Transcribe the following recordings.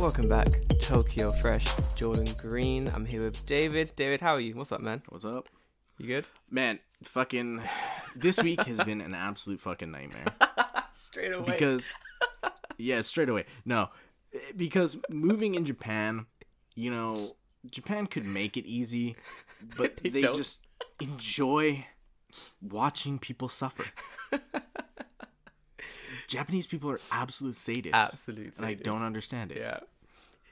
Welcome back, Tokyo Fresh. Jordan Green. I'm here with David. David, how are you? What's up, man? What's up? You good? Man, fucking this week has been an absolute fucking nightmare. Straight away. Because yeah, straight away. No, because moving in Japan, you know, Japan could make it easy, but they just enjoy watching people suffer. Japanese people are absolute sadists. Absolute sadists. And I don't understand it. Yeah.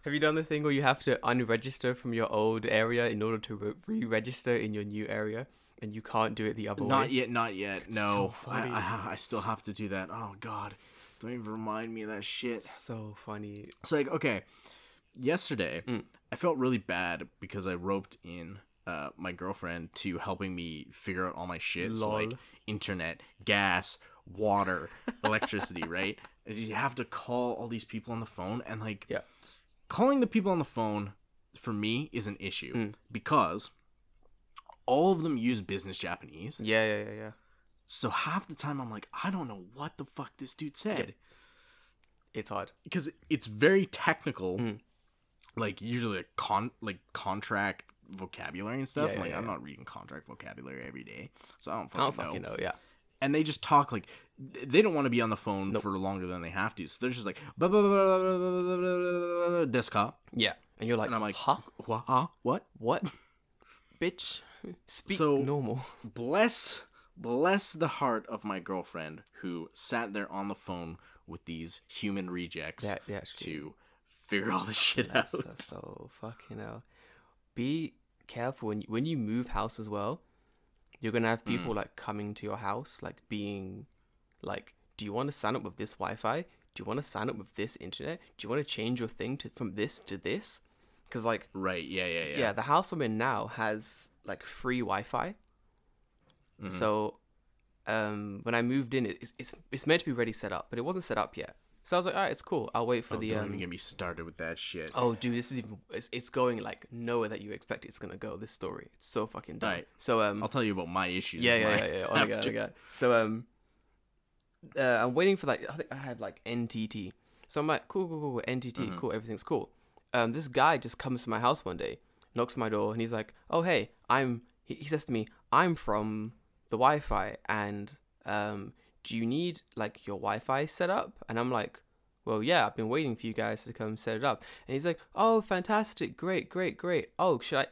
Have you done the thing where you have to unregister from your old area in order to re-register in your new area, and you can't do it the other way? Not yet. No, so I still have to do that. Oh God, don't even remind me of that shit. So funny. It's like, okay, yesterday I felt really bad because I roped in my girlfriend to helping me figure out all my shit, so like internet, gas, water, electricity, right? And you have to call all these people on the phone, and like, yeah. Calling the people on the phone, for me, is an issue because all of them use business Japanese. Yeah. So half the time I'm like, I don't know what the fuck this dude said. Yeah. It's hard. Because it's very technical, like usually like contract vocabulary and stuff. Yeah, like I'm not reading contract vocabulary every day, so I don't fucking know. Yeah. And they just talk like they don't want to be on the phone for longer than they have to. So they're just like, deska. Yeah. And you're like, and I'm like, huh? What? Bitch. Speak normal. Bless the heart of my girlfriend who sat there on the phone with these human rejects to figure all this shit out. So fucking hell. Be careful when you move house as well. You're going to have people, like, coming to your house, like, being, like, do you want to sign up with this Wi-Fi? Do you want to sign up with this internet? Do you want to change your thing from this to this? Because, like... Right, yeah. Yeah, the house I'm in now has, like, free Wi-Fi. Mm-hmm. So, when I moved in, it's meant to be ready set up, but it wasn't set up yet. So I was like, all right, it's cool. I'll wait for don't even get me started with that shit. Oh, dude, this is even... It's going, like, nowhere that you expect it's going to go, this story. It's so fucking dumb. Right. So, I'll tell you about my issues. Yeah. On I go. So, I'm waiting for, like... I think I have, like, NTT. So I'm like, cool, NTT, mm-hmm. Cool, everything's cool. This guy just comes to my house one day, knocks on my door, and he's like, oh, hey, He says to me, I'm from the Wi-Fi, and, do you need, like, your Wi-Fi set up? And I'm like, well, yeah, I've been waiting for you guys to come set it up. And he's like, oh, fantastic, great. Oh, should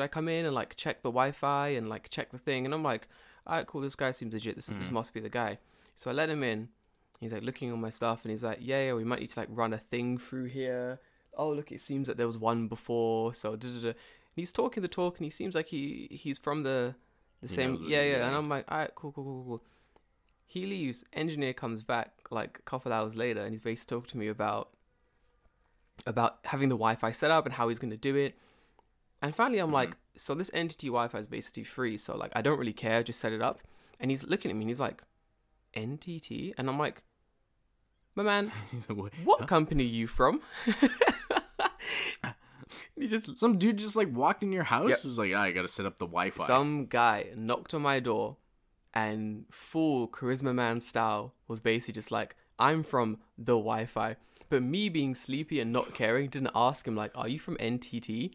I come in and, like, check the Wi-Fi and, like, check the thing? And I'm like, all right, cool, this guy seems legit. This must be the guy. So I let him in. He's, like, looking at my stuff, and he's like, yeah, we might need to, like, run a thing through here. Oh, look, it seems that there was one before, so da-da-da. And he's talking the talk, and he seems like he's from the same... Yeah, and I'm like, all right, cool. He leaves, engineer comes back like a couple hours later, and he's basically talking to me about having the Wi-Fi set up and how he's going to do it. And finally, I'm like, so this NTT Wi-Fi is basically free, so like I don't really care, just set it up. And he's looking at me and he's like, NTT? And I'm like, my man, what company are you from? Some dude just like walked in your house was like, I got to set up the Wi-Fi. Some guy knocked on my door. And full Charisma Man style was basically just like, I'm from the Wi-Fi. But me being sleepy and not caring didn't ask him, like, are you from NTT?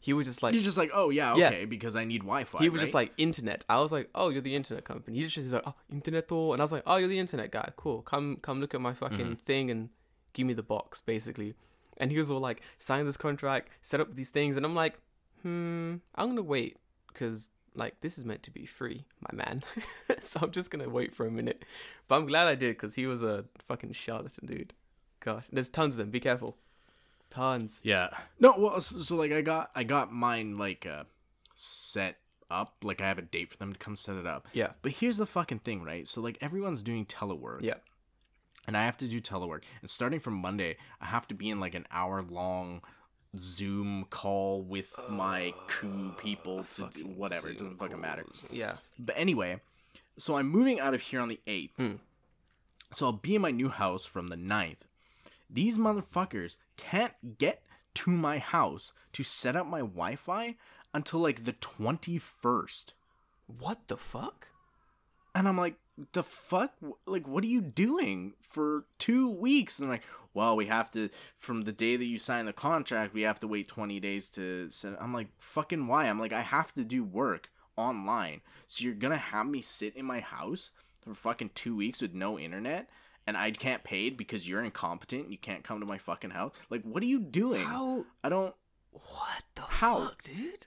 He was just like... He's just like, oh, yeah, okay, because I need Wi-Fi, He was just like, internet. I was like, oh, you're the internet company. He's like, oh, internet all. And I was like, oh, you're the internet guy. Cool. Come look at my fucking thing and give me the box, basically. And he was all like, sign this contract, set up these things. And I'm like, I'm going to wait because... Like, this is meant to be free, my man. So I'm just going to wait for a minute. But I'm glad I did, because he was a fucking charlatan, dude. Gosh, there's tons of them. Be careful. Tons. Yeah. No, well, so, like, I got mine, like, set up. Like, I have a date for them to come set it up. Yeah. But here's the fucking thing, right? So, like, everyone's doing telework. Yeah. And I have to do telework. And starting from Monday, I have to be in, like, an hour-long... Zoom call with my coup people to do whatever. It doesn't fucking matter. Yeah. But anyway, so I'm moving out of here on the 8th. So I'll be in my new house from the 9th. These motherfuckers can't get to my house to set up my Wi-Fi until like the 21st. What the fuck? And I'm like, the fuck? Like, what are you doing for 2 weeks? And I'm like, well, we have to, from the day that you sign the contract, we have to wait 20 days to send. I'm like, fucking why? I'm like, I have to do work online. So you're going to have me sit in my house for fucking 2 weeks with no internet? And I can't paid because you're incompetent. You can't come to my fucking house. Like, what are you doing? How? I don't. What the fuck, dude?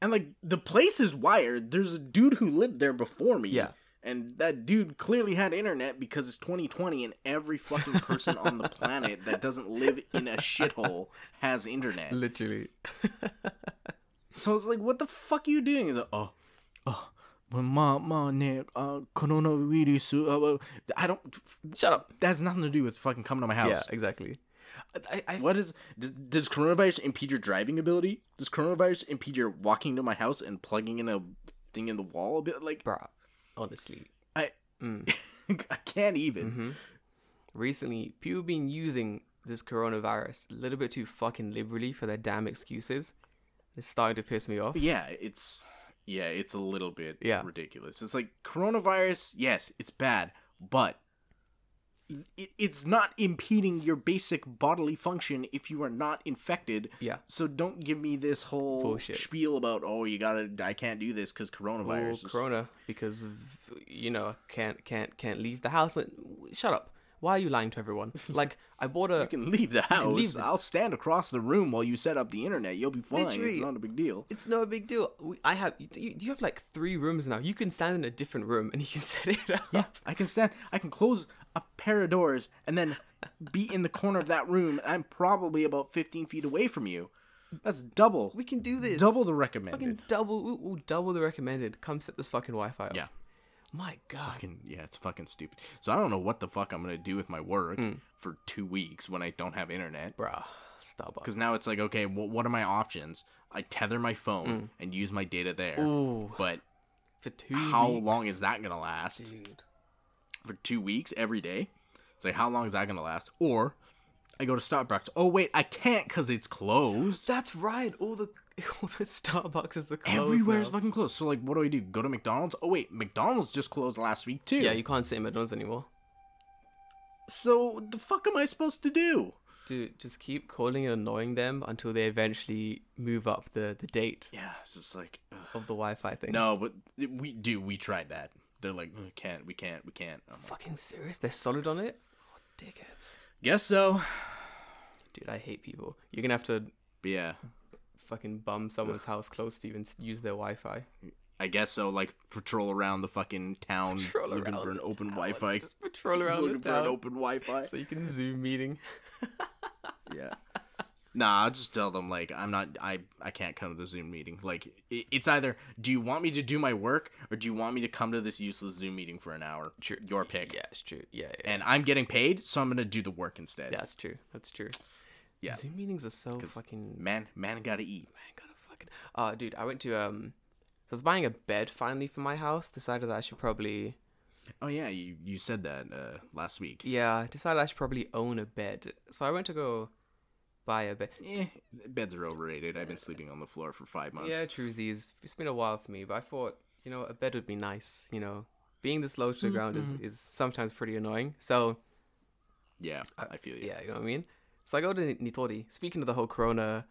And, like, the place is wired. There's a dude who lived there before me. Yeah. And that dude clearly had internet because it's 2020 and every fucking person on the planet that doesn't live in a shithole has internet. Literally. So it's like, what the fuck are you doing? He's like, coronavirus. I don't. Shut up. That has nothing to do with fucking coming to my house. Yeah, exactly. Does coronavirus impede your driving ability? Does coronavirus impede your walking to my house and plugging in a thing in the wall a bit? Like, bruh, honestly, I can't even. Mm-hmm. Recently, people have been using this coronavirus a little bit too fucking liberally for their damn excuses. It's starting to piss me off. Yeah, it's a little bit ridiculous. It's like, coronavirus, yes, it's bad, but it's not impeding your basic bodily function if you are not infected. Yeah. So don't give me this whole bullshit spiel about, I can't do this because coronavirus. Oh, corona, because, can't leave the house. Shut up. Why are you lying to everyone? Like, I bought a... You can leave the house. I'll stand across the room while you set up the internet. You'll be fine. Literally, it's not a big deal. It's not a big deal. You have like 3 rooms now. You can stand in a different room and you can set it up. Yeah, I can close a pair of doors and then be in the corner of that room. I'm probably about 15 feet away from you. That's double. We can do this. Double the recommended. Fucking double. We'll double the recommended. Come set this fucking Wi-Fi up. Yeah. My God. It's fucking stupid. So I don't know what the fuck I'm going to do with my work for 2 weeks when I don't have internet. Bruh, Starbucks. Because now it's like, okay, what are my options? I tether my phone and use my data there. Ooh. But for 2 weeks, how long is that going to last? Dude. For 2 weeks every day? It's like, how long is that going to last? Or I go to Starbucks. Oh, wait, I can't because it's closed. That's right. All the Starbucks are closed. Everywhere's fucking closed. So, like, what do I do? Go to McDonald's? Oh, wait, McDonald's just closed last week, too. Yeah, you can't sit at McDonald's anymore. So, what the fuck am I supposed to do? Dude, just keep calling and annoying them until they eventually move up the date. Yeah, it's just like... Ugh. Of the Wi-Fi thing. No, but we tried that. They're like, we can't. I'm fucking like, serious? They're solid on it? Oh, dickheads. Guess so. Dude, I hate people. You're gonna have to... Yeah. Fucking bum someone's house close to you and use their Wi-Fi. I guess so. Like, patrol around the fucking town looking for an open Wi-Fi. Just patrol around the town. Looking for an open Wi-Fi. So you can Zoom meeting. Yeah. Nah, I'll just tell them, like, I can't come to the Zoom meeting. Like, it's either, do you want me to do my work, or do you want me to come to this useless Zoom meeting for an hour? True. Your pick. Yeah, it's true. Yeah. And I'm getting paid, so I'm going to do the work instead. Yeah, that's true. Yeah. Zoom meetings are so fucking... Man gotta eat. Man gotta fucking... Dude, I went to, So I was buying a bed finally for my house, decided that I should probably... Oh, yeah, you said that last week. Yeah, decided I should probably own a bed. So I went to go... buy a bed. Beds are overrated. I've been sleeping on the floor for 5 months. Yeah, truesies. It's been a while for me, but I thought, a bed would be nice. Being this low to the ground is sometimes pretty annoying. So, yeah, I feel you. Yeah, you know what I mean. So I go to Nitori. Speaking of the whole corona,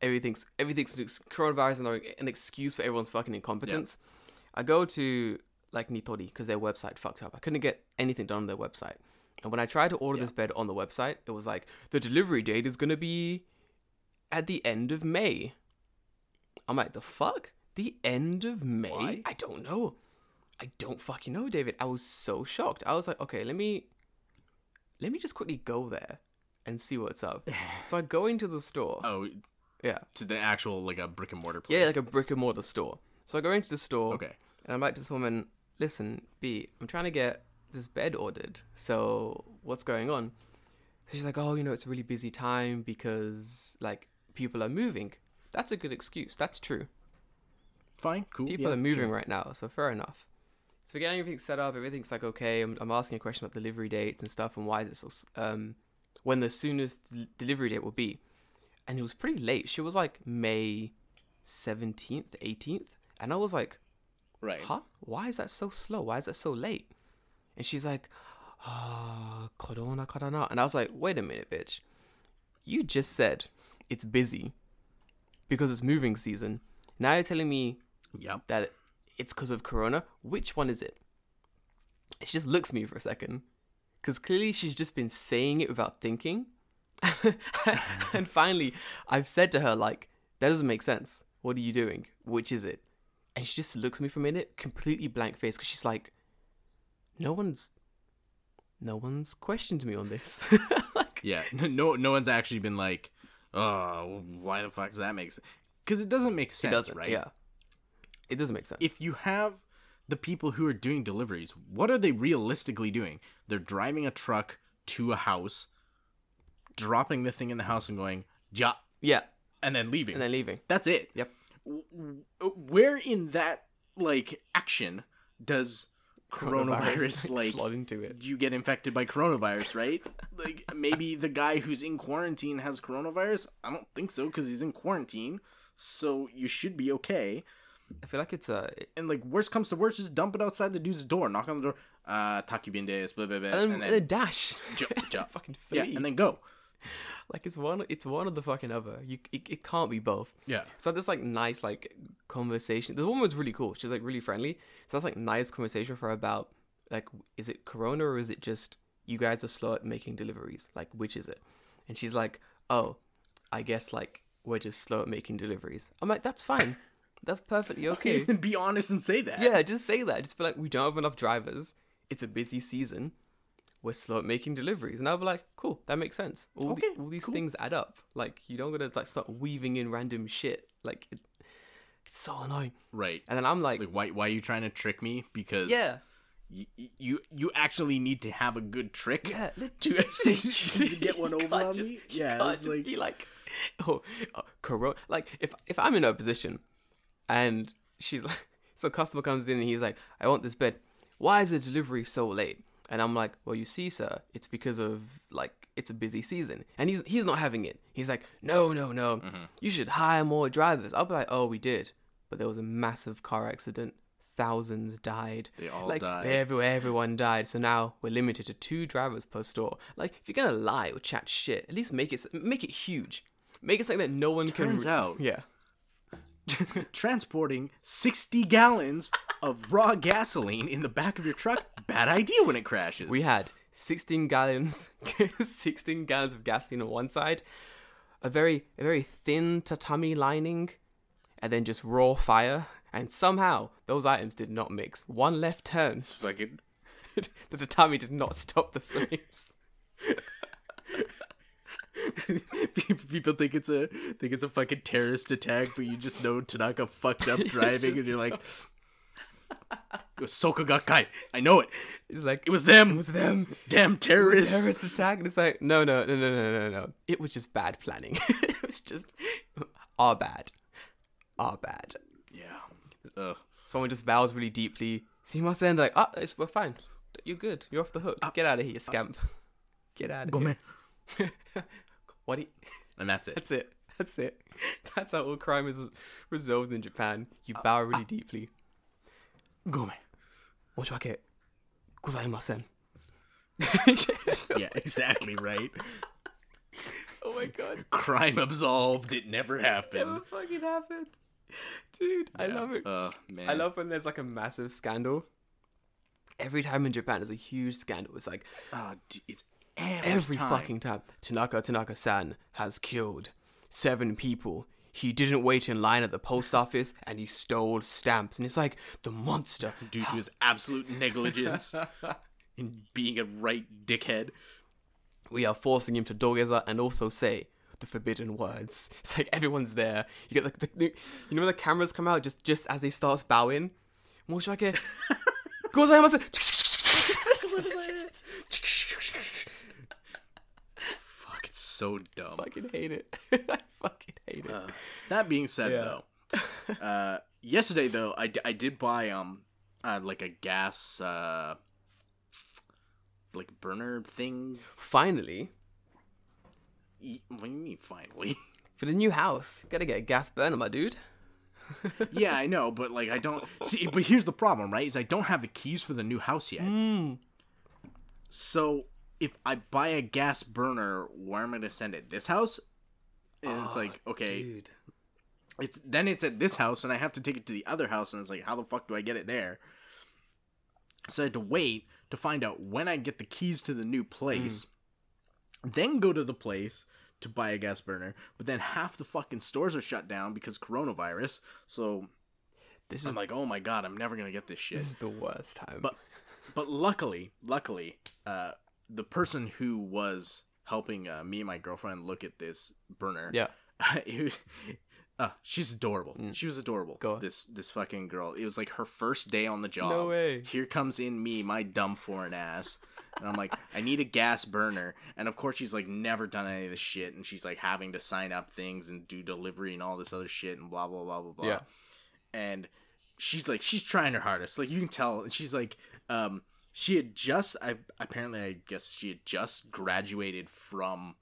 everything's coronavirus and an excuse for everyone's fucking incompetence. Yeah. I go to like Nitori because their website fucked up. I couldn't get anything done on their website. And when I tried to order this bed on the website, it was like, the delivery date is going to be at the end of May. I'm like, the fuck? The end of May? Why? I don't know. I don't fucking know, David. I was so shocked. I was like, okay, let me just quickly go there and see what's up. So I go into the store. Oh, yeah. To the actual, like, a brick and mortar place? Yeah, like a brick and mortar store. So I go into the store. Okay. And I'm like to this woman, listen, B, I'm trying to get... this bed ordered, so what's going on? So she's like, it's a really busy time because like people are moving. That's a good excuse. That's true. Fine, cool. People are moving right now, so fair enough. So we're getting everything set up. Everything's like okay. I'm asking a question about delivery dates and stuff, and why is it so when the soonest delivery date will be? And it was pretty late. She was like May 17th, 18th, and I was like, Right. Huh? Why is that so slow? Why is that so late? And she's like, ah, corona, corona. And I was like, wait a minute, bitch. You just said it's busy because it's moving season. Now you're telling me that it's because of corona? Which one is it? And she just looks at me for a second. Because clearly she's just been saying it without thinking. And finally, I've said to her, like, that doesn't make sense. What are you doing? Which is it? And she just looks at me for a minute, completely blank face, because she's like, no one's questioned me on this. Like, yeah, no one's actually been like, oh, why the fuck does that make sense? Because it doesn't make sense, right? Yeah, it doesn't make sense. If you have the people who are doing deliveries, what are they realistically doing? They're driving a truck to a house, dropping the thing in the house and going, ja. Yeah. And then leaving. That's it. Yep. Where in that, like, action does coronavirus, like, slot into it? You get infected by coronavirus, right? Like, maybe the guy who's in quarantine has coronavirus? I don't think so, because he's in quarantine, so you should be okay. I feel like it's a... And, like, worst comes to worst, just dump it outside the dude's door. Knock on the door. Takubin days, blah, blah, blah. And then dash. Fucking flee. Yeah, and then go. Like, it's one or the fucking other. It can't be both. Yeah. So this, like, nice, like, conversation. The woman was really cool. She's, like, really friendly. So that's, like, nice conversation for her about, like, is it corona or is it just you guys are slow at making deliveries? Like, which is it? And she's like, oh, I guess, like, we're just slow at making deliveries. I'm like, that's fine. That's perfectly okay. Be honest and say that. Yeah, just say that. Just be like, we don't have enough drivers. It's a busy season. We're slow at making deliveries. And I'll be like, cool, that makes sense. All these things add up. Like, you don't gotta, like, start weaving in random shit. Like, it's so annoying. Right. And then I'm like, why are you trying to trick me? Because you actually need to have a good trick to get one over on me. Yeah, you can't just be like, oh, corona. Like, if I'm in her position and she's like, so a customer comes in and he's like, I want this bed. Why is the delivery so late? And I'm like, well, you see, sir, it's because of, like, it's a busy season. And he's not having it. He's like, no. Mm-hmm. You should hire more drivers. I'll be like, oh, we did. But there was a massive car accident. Thousands died. They all died. Everyone died. So now we're limited to 2 drivers per store. Like, if you're going to lie or chat shit, at least make it huge. Make it something that no one can... Turns out. Yeah. Transporting 60 gallons of raw gasoline in the back of your truck, bad idea when it crashes. We had 16 gallons of gasoline on one side, a very thin tatami lining, and then just raw fire, and somehow those items did not mix. One left turn, fucking the tatami did not stop the flames. People think it's a fucking terrorist attack, but you just know Tanaka fucked up driving, and you're like, it was Soka Gakkai. I know it. It's like, it was them. Damn terrorists. Terrorist attack. And it's like, no. It was just bad planning. It was just our bad. Yeah. Ugh. Someone just bows really deeply. Sumimasen. Like, we're fine. You're good. You're off the hook. Get out of here, scamp. Get out of here. What? And that's it. That's how all crime is resolved in Japan. You bow really deeply. Gome. Mochiwake gozaimasen. Yeah, exactly right. Oh my god. Crime absolved. It never happened. It never fucking happened. Dude, yeah. I love it. Man. I love when there's like a massive scandal. Every time in Japan there's a huge scandal. It's like, it's every time. Fucking time. Tanaka-san has killed 7 people. He didn't wait in line at the post office and he stole stamps. And it's like, the monster. Due to his absolute negligence in being a right dickhead. We are forcing him to dogeza and also say the forbidden words. It's like everyone's there. You get you know when the cameras come out just as he starts bowing? Moshwake. Fuck, it's so dumb. I fucking hate it. That being said, though, yesterday, though, I did buy, like, a gas, like, burner thing. Finally? What do you mean, finally? For the new house. You gotta get a gas burner, my dude. Yeah, I know, but like I don't see. But here's the problem, right? Is I don't have the keys for the new house yet. Mm. So if I buy a gas burner, where am I gonna send it? This house? And it's like, okay, dude. It's at this house, and I have to take it to the other house, and it's like, how the fuck do I get it there? So I had to wait to find out when I get the keys to the new place, then go to the place to buy a gas burner. But then half the fucking stores are shut down because coronavirus. So this is like, oh my god, I'm never gonna get this shit. This is the worst time. But luckily, the person who was helping me and my girlfriend look at this burner. Yeah. She's adorable. Mm. She was adorable. Go on. This fucking girl. It was like her first day on the job. No way. Here comes in me, my dumb foreign ass. And I'm like, I need a gas burner. And of course she's like never done any of this shit. And she's like having to sign up things and do delivery and all this other shit and blah, blah, blah, blah, blah. Yeah. And she's trying her hardest. Like you can tell. And she's like, she had just, I guess she had just graduated from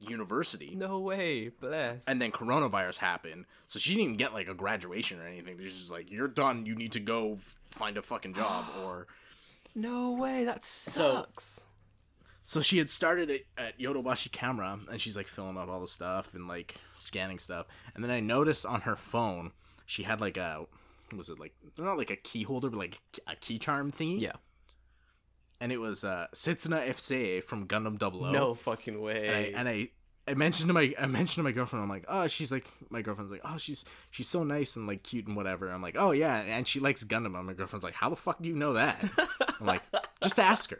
university. No way, bless. And then coronavirus happened, so she didn't even get like a graduation or anything. They're just like, you're done, you need to go find a fucking job. Or no way, that sucks. So she had started at Yodobashi Camera, and she's like filling up all the stuff and like scanning stuff. And then I noticed on her phone she had like a, was it like not like a key holder but like a key charm thingy? Yeah. And it was Setsuna F. Seiei from Gundam Double O. No fucking way. And I mentioned to my girlfriend, I'm like, oh, she's like, my girlfriend's like, oh, she's so nice and like cute and whatever. I'm like, oh yeah, and she likes Gundam. And my girlfriend's like, how the fuck do you know that? I'm like, just ask her.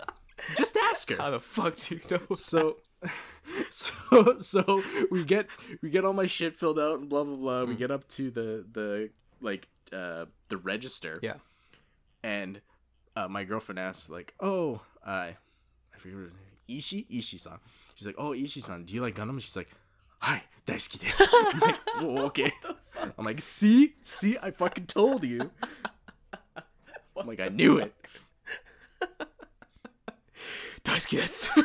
Just ask her. How the fuck do you know? So we get all my shit filled out and blah blah blah. Mm. We get up to the like the register. Yeah. And my girlfriend asked, like, oh, I forget her name. Ishii-san. She's like, oh, Ishii-san, do you like Gundam? She's like, hi, daisuki desu. I'm like, oh, okay. I'm like, see, I fucking told you. I'm like, I knew it. Daisuki desu.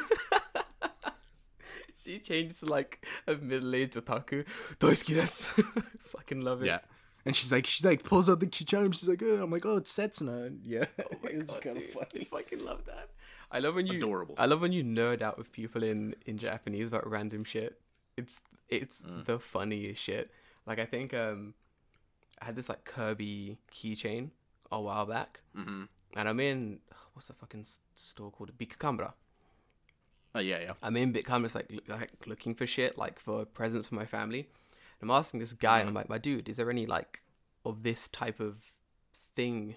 She changed to, like, a middle-aged otaku. Daisuki desu. Fucking love it. Yeah. And she pulls out the key charm. She's like, oh. I'm like, oh, it's Setsuna. And yeah. Oh my it was kind of funny. I fucking love that. I love when you adorable. I love when you nerd out with people in Japanese about random shit. It's the funniest shit. Like I think I had this like Kirby keychain a while back, and I'm in what's the fucking store called? Bic Camera. Oh yeah. I'm in Bic Camera, like looking for shit, like for presents for my family. I'm asking this guy, and I'm like, my dude, is there any, like, of this type of thing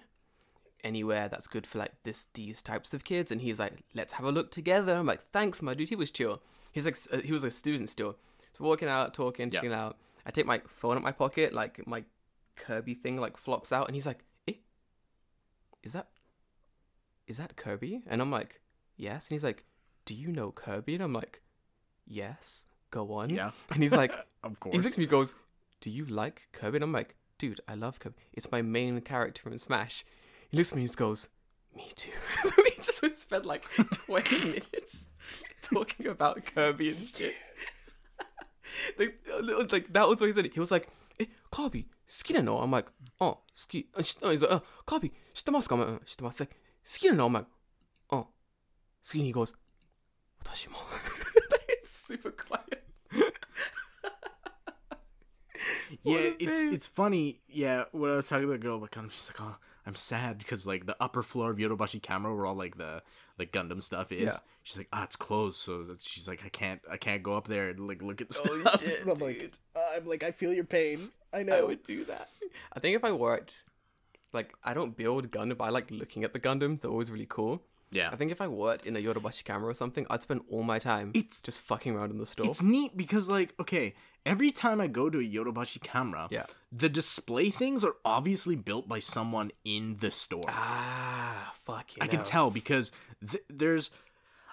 anywhere that's good for, like, these types of kids? And he's like, let's have a look together. I'm like, thanks, my dude. He was chill. He's like, he was a student still. So walking out, talking, chilling out. I take my phone out my pocket, like, my Kirby thing, like, flops out. And he's like, eh? Is that Kirby? And I'm like, yes. And he's like, do you know Kirby? And I'm like, yes. Go on. Yeah. And he's like, of course. He looks at me and goes, do you like Kirby? And I'm like, dude, I love Kirby. It's my main character in Smash. He looks at me and goes, me too. We just spent like 20 minutes talking about Kirby and shit. like that was what he said. He was like, eh, Kirby, suki no? I'm like, oh, suki. He's like, Kirby, shitemasu ka? I'm like, shitemasu. He's like, suki no? I'm like, oh, suki. And he goes, watashi mo. It's super quiet. Yeah, it's funny. Yeah, when I was talking to the girl about Gundam, she's like, oh, I'm sad because like the upper floor of Yodobashi Camera where all like the Gundam stuff is. Yeah. She's like, it's closed, so she's like, I can't go up there and like look at the stuff. Shit, and I'm dude. Like, I'm like, I feel your pain. I know. I would do that. I think if I worked, like, I don't build Gundam, but I like looking at the Gundams. They're always really cool. Yeah. I think if I worked in a Yodobashi Camera or something, I'd spend all my time just fucking around in the store. It's neat because, like, okay, every time I go to a Yodobashi Camera, the display things are obviously built by someone in the store. Ah, fuck yeah. I can tell because there's...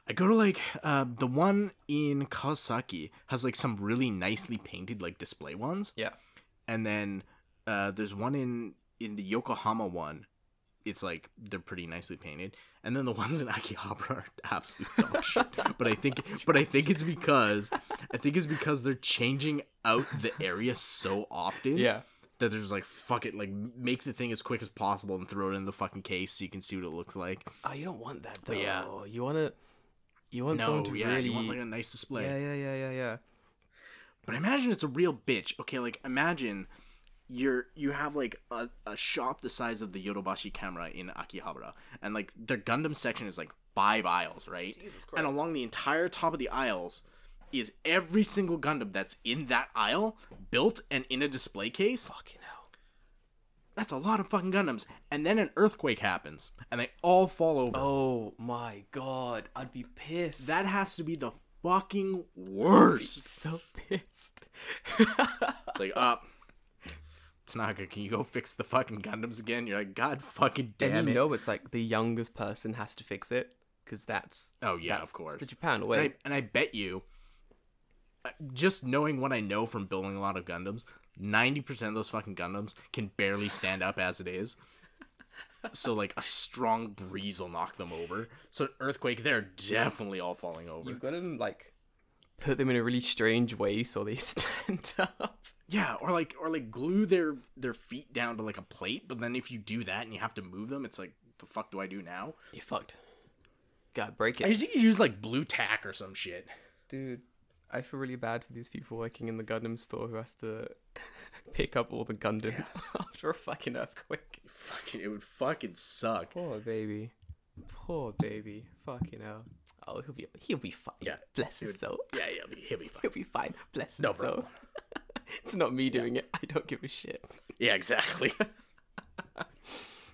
I go to, like, the one in Kawasaki has, like, some really nicely painted, like, display ones. Yeah. And then there's one in the Yokohama one. It's like they're pretty nicely painted, and then the ones in Akihabara are absolute dog shit. But I think it's because they're changing out the area so often. Yeah, that they're just like, fuck it, like, make the thing as quick as possible and throw it in the fucking case so you can see what it looks like. Oh, you don't want that, though. But yeah. You want someone to really... you want, like, a nice display. Yeah. But imagine it's a real bitch. Okay, like, imagine you have, like, a shop the size of the Yodobashi Camera in Akihabara. And, like, their Gundam section is, like, 5 aisles, right? Jesus Christ. And along the entire top of the aisles is every single Gundam that's in that aisle built and in a display case. Fucking hell. That's a lot of fucking Gundams. And then an earthquake happens, and they all fall over. Oh my god, I'd be pissed. That has to be the fucking worst. I'd be so pissed. It's like, Tanaka, can you go fix the fucking Gundams again? You're like, god fucking damn it. And you know it's like the youngest person has to fix it, because that's... Oh yeah, that's, of course. It's the Japan way. And I bet you, just knowing what I know from building a lot of Gundams, 90% of those fucking Gundams can barely stand up as it is. So, like, a strong breeze will knock them over. So, an earthquake, they're definitely all falling over. You've got to, like, put them in a really strange way so they stand up. Yeah, or like glue their feet down to, like, a plate. But then if you do that and you have to move them, it's like, the fuck do I do now? You're fucked. Gotta break it. I think you use, like, blue tack or some shit. Dude. I feel really bad for these people working in the Gundam store who has to pick up all the Gundams after a fucking earthquake. It would fucking suck. Poor baby. Fucking hell. Oh, he'll be fine. Yeah. Bless his soul. Yeah, he'll be fine. He'll be fine. Bless his soul. It's not me doing it. I don't give a shit. Yeah, exactly.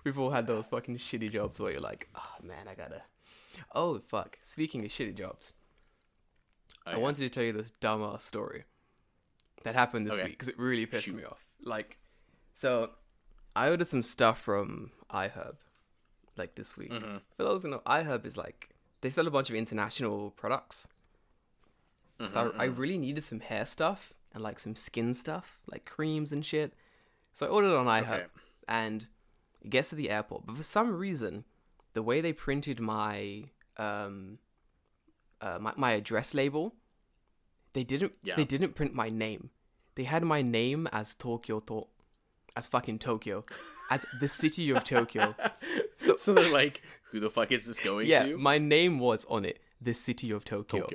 We've all had those fucking shitty jobs where you're like, oh man, I gotta... Oh, fuck. Speaking of shitty jobs... I wanted to tell you this dumbass story that happened this week because it really pissed me off. Like, so I ordered some stuff from iHerb, like, this week. Mm-hmm. For those who know, iHerb is like, they sell a bunch of international products. Mm-hmm, so I really needed some hair stuff and, like, some skin stuff, like creams and shit. So I ordered on iHerb and it gets to the airport. But for some reason, the way they printed my... my address label, they didn't print my name. They had my name as fucking Tokyo, as the city of Tokyo. So they're like, who the fuck is this going to? Yeah, my name was on it, the city of Tokyo.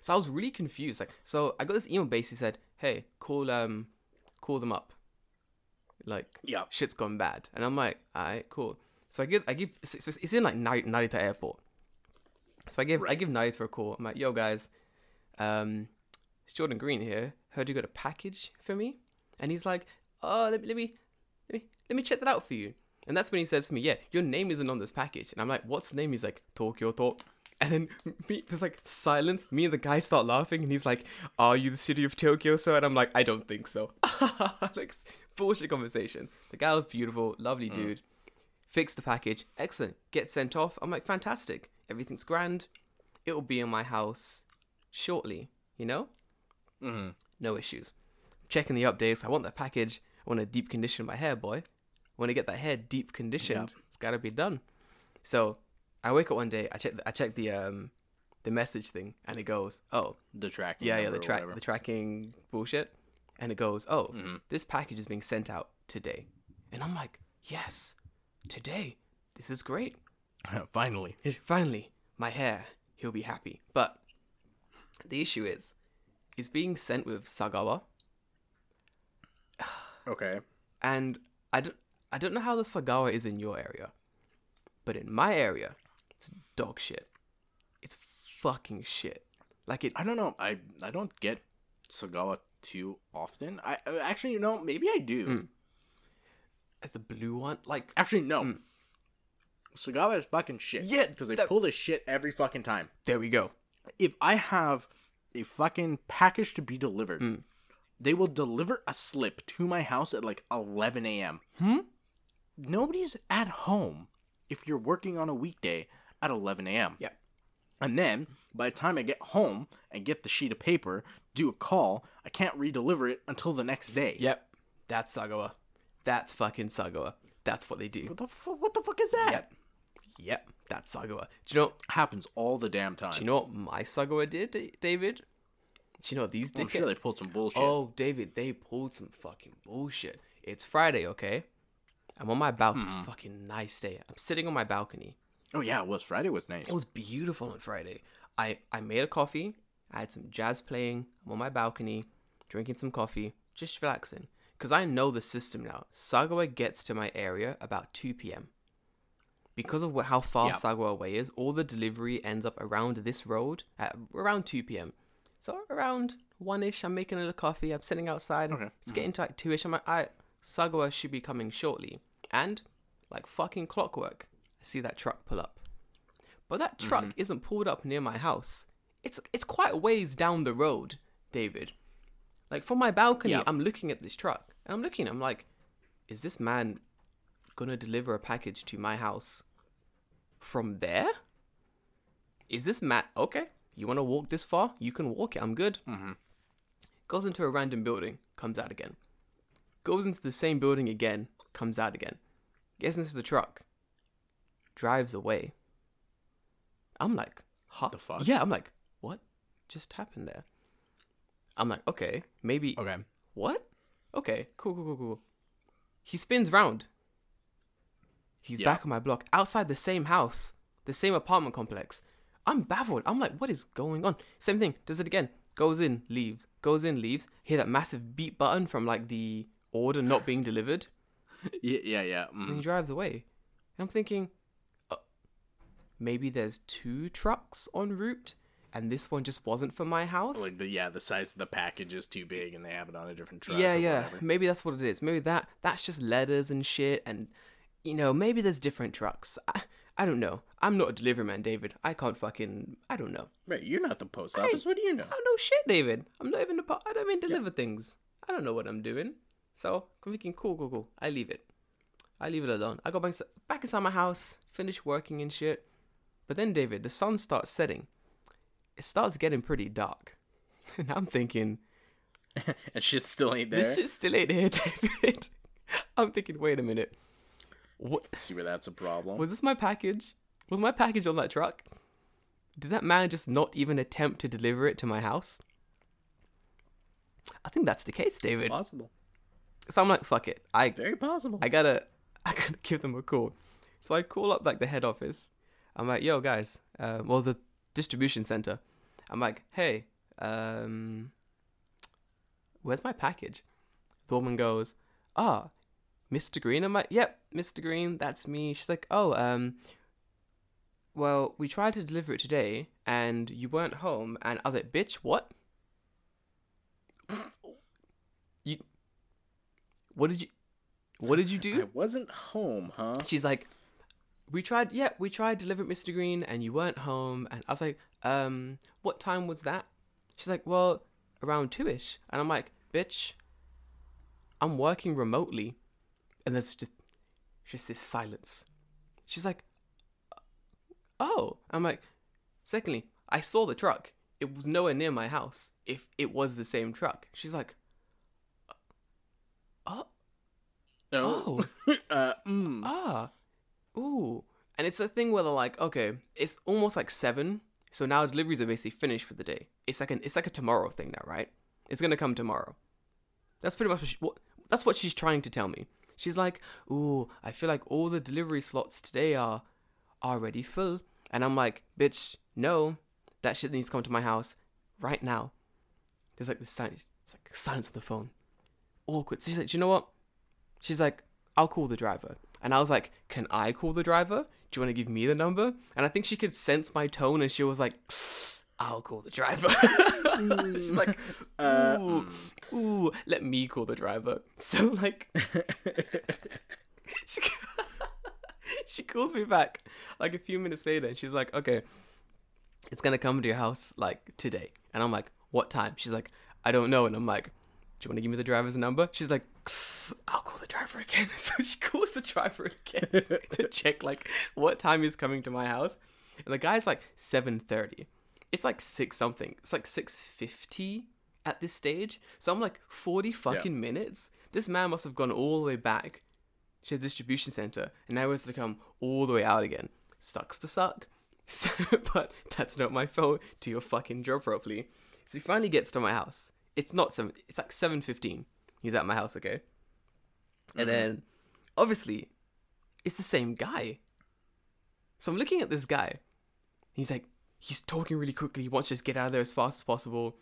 So I was really confused. Like, so I got this email basically said, hey, call them up. Like, shit's gone bad, and I'm like, alright, cool. So I give. So it's in like Narita Airport. So I give Narita a call. I'm like, yo guys, it's Jordan Green here. Heard you got a package for me? And he's like, oh, let me check that out for you. And that's when he says to me, yeah, your name isn't on this package. And I'm like, what's the name? He's like, Tokyo Talk. And then there's like silence. Me and the guy start laughing, and he's like, are you the city of Tokyo, sir? And I'm like, I don't think so. Like, bullshit conversation. The guy was beautiful, lovely dude. Fixed the package, excellent. Get sent off. I'm like, fantastic. Everything's grand. It'll be in my house shortly, you know? Mm-hmm. No issues. Checking the updates. I want that package. I want to deep condition my hair, boy. When I get that hair deep conditioned, it's got to be done. So I wake up one day. I check the message thing, and it goes, oh. The tracking. Yeah, the tracking bullshit. And it goes, oh, this package is being sent out today. And I'm like, yes, today. This is great. Finally, my hair, he'll be happy. But the issue is, it's being sent with Sagawa. Okay. And I don't know how the Sagawa is in your area, but in my area, it's dog shit. It's fucking shit. Like, it... I don't know. I don't get Sagawa too often. I actually, you know, maybe I do. The blue one? Like... Actually, no. Sagawa is fucking shit. Yeah, because they pull this shit every fucking time. There we go. If I have a fucking package to be delivered, they will deliver a slip to my house at like 11 a.m. Nobody's at home if you're working on a weekday at 11 a.m. Yeah. And then by the time I get home and get the sheet of paper, do a call, I can't redeliver it until the next day. Yep. That's Sagawa. That's fucking Sagawa. That's what they do. What the fuck is that? Yep, that's Sagawa. Do you know what happens all the damn time? Do you know what my Sagawa did, David? Do you know what these dickheads? I'm sure they pulled some bullshit. Oh, David, they pulled some fucking bullshit. It's Friday, okay? I'm on my balcony. It's a fucking nice day. I'm sitting on my balcony. Oh, yeah. It was. Friday was nice. It was beautiful on Friday. I made a coffee. I had some jazz playing. I'm on my balcony, drinking some coffee, just relaxing. Because I know the system now. Sagawa gets to my area about 2 p.m. Because of how far Sagawa away is, all the delivery ends up around this road at around 2 p.m. So around 1-ish, I'm making a little coffee. I'm sitting outside. Okay. It's getting to like 2-ish. I'm like, Sagawa should be coming shortly. And, like fucking clockwork, I see that truck pull up. But that truck isn't pulled up near my house. It's quite a ways down the road, David. Like, from my balcony, I'm looking at this truck. And I'm like, is this man gonna deliver a package to my house from there? Is this man... Okay, you wanna walk this far? You can walk it, I'm good. Mm-hmm. Goes into a random building, comes out again. Goes into the same building again, comes out again. Gets into the truck. Drives away. I'm like, huh? The fuck? Yeah, I'm like, what just happened there? I'm like, okay, maybe... Okay. What? Okay, cool. He spins round. He's back on my block, outside the same house, the same apartment complex. I'm baffled. I'm like, what is going on? Same thing, does it again. Goes in, leaves. Goes in, leaves. Hear that massive beep button from, like, the order not being delivered. Yeah. Mm. And he drives away. And I'm thinking... maybe there's two trucks en route, and this one just wasn't for my house. Like the size of the package is too big, and they have it on a different truck. Yeah. Whatever. Maybe that's what it is. Maybe that's just letters and shit, and you know, maybe there's different trucks. I don't know. I'm not a delivery man, David. I don't know. Right, you're not the post office. What do you know? I don't know shit, David. I'm not even I don't even deliver things. I don't know what I'm doing. So I'm thinking, cool. I leave it alone. I go back inside my house, finish working and shit. But then, David, the sun starts setting. It starts getting pretty dark. And I'm thinking... and shit still ain't there? This shit still ain't here, David. I'm thinking, wait a minute. Let's see where that's a problem. Was this my package? Was my package on that truck? Did that man just not even attempt to deliver it to my house? I think that's the case, David. Possible. So I'm like, fuck it. Very possible. I gotta give them a call. So I call up, like, the head office. I'm like, yo, guys, the distribution center. I'm like, hey, where's my package? The woman goes, Mr. Green? I'm like, yep, Mr. Green, that's me. She's like, we tried to deliver it today, and you weren't home. And I was like, bitch, what? What did you do? I wasn't home, huh? She's like... We tried delivering Mr. Green and you weren't home. And I was like, what time was that? She's like, well, around 2-ish. And I'm like, bitch, I'm working remotely. And there's just this silence. She's like, oh. I'm like, secondly, I saw the truck. It was nowhere near my house if it was the same truck. She's like, Ooh, and it's a thing where they're like, okay, it's almost like 7, so now deliveries are basically finished for the day. It's like a tomorrow thing now, right? It's gonna come tomorrow. That's pretty much that's what she's trying to tell me. She's like, ooh, I feel like all the delivery slots today are already full, and I'm like, bitch, no, that shit needs to come to my house right now. There's like this silence. It's like silence on the phone, awkward. So she's like, do you know what? She's like, I'll call the driver. And I was like, can I call the driver? Do you want to give me the number? And I think she could sense my tone, and she was like, I'll call the driver. She's like, ooh, let me call the driver. So, like, she calls me back, like, a few minutes later, and she's like, okay, it's going to come to your house, like, today. And I'm like, what time? She's like, I don't know. And I'm like, do you want to give me the driver's number? She's like, I'll call the driver again. So she calls the driver again to check, like, what time he's coming to my house. And the guy's like 7:30. It's like 6 something. It's like 6:50 at this stage. So I'm like 40 fucking minutes. This man must have gone all the way back to the distribution center. And now he has to come all the way out again. Sucks to suck. So, but that's not my fault. Do your fucking job properly. So he finally gets to my house. It's not 7. It's like 7:15. He's at my house, okay? Mm-hmm. And then, obviously, it's the same guy. So I'm looking at this guy. He's like, he's talking really quickly. He wants to just get out of there as fast as possible.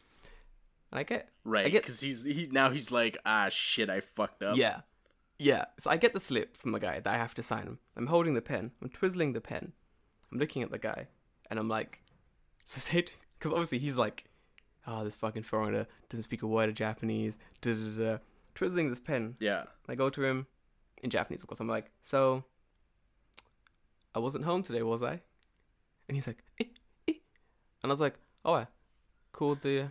And I get... Right, because he's like, ah, shit, I fucked up. Yeah. Yeah. So I get the slip from the guy that I have to sign him. I'm holding the pen. I'm twizzling the pen. I'm looking at the guy. And I'm like, so say... Because obviously he's like, oh, this fucking foreigner doesn't speak a word of Japanese. Da-da-da. Twizzling this pen. Yeah. I go to him in Japanese, of course. I'm like, so... I wasn't home today, was I? And he's like, eh, eh. And I was like, oh, I called the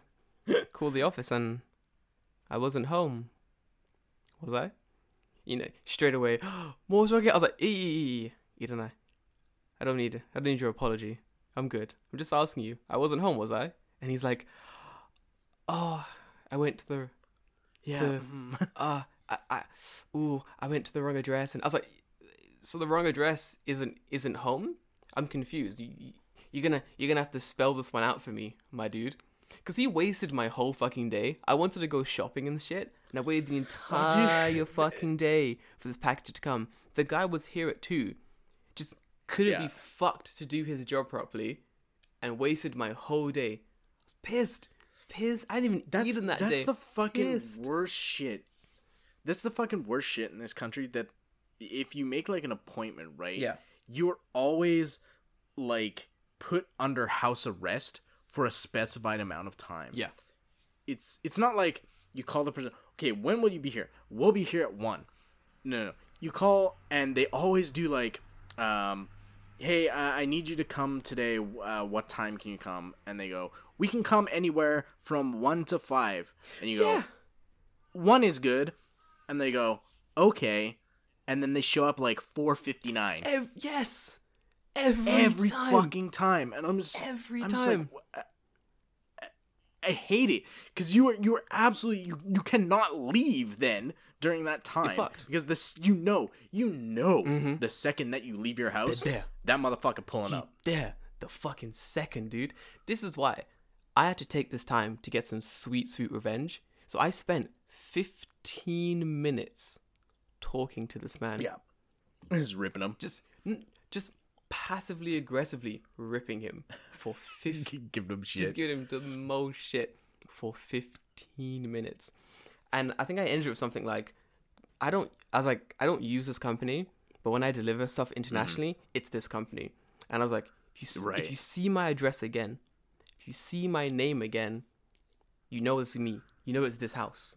office and I wasn't home, was I? You know, straight away, more was I was like, ee, didn't I? I don't need your apology. I'm good. I'm just asking you. I wasn't home, was I? And he's like, oh, I went to the, yeah, I went to the wrong address. And I was like, so the wrong address isn't home? I'm confused. You're gonna have to spell this one out for me, my dude. Because he wasted my whole fucking day. I wanted to go shopping and shit, and I waited the entire fucking day for this package to come. The guy was here at 2. Just couldn't be fucked to do his job properly, and wasted my whole day. I was pissed. I didn't even eat in that day. That's the fucking worst shit. That's the fucking worst shit in this country, that if you make, like, an appointment, right? Yeah. You're always, like, put under house arrest for a specified amount of time. Yeah. It's not like you call the person, okay, when will you be here? We'll be here at 1. No. You call, and they always do, like, hey, I need you to come today. What time can you come? And they go, we can come anywhere from 1 to 5. And you go, 1 is good. And they go, okay. And then they show up, like, 4:59. Yes! Every time. Every fucking time. And I'm just... Every time. Just like, I hate it. Because you are absolutely... You cannot leave then during that time. You're fucked. Because this, you know mm-hmm. the second that you leave your house, that motherfucker pulling up. There. The fucking second, dude. This is why I had to take this time to get some sweet, sweet revenge. So I spent 15 minutes... talking to this man. Yeah. Just ripping him. Just passively aggressively ripping him for 15 giving him shit. Just giving him the most shit for 15 minutes. And I think I ended up with something like, I don't use this company, but when I deliver stuff internationally, it's this company. And I was like, if you see my address again, if you see my name again, you know it's me. You know it's this house.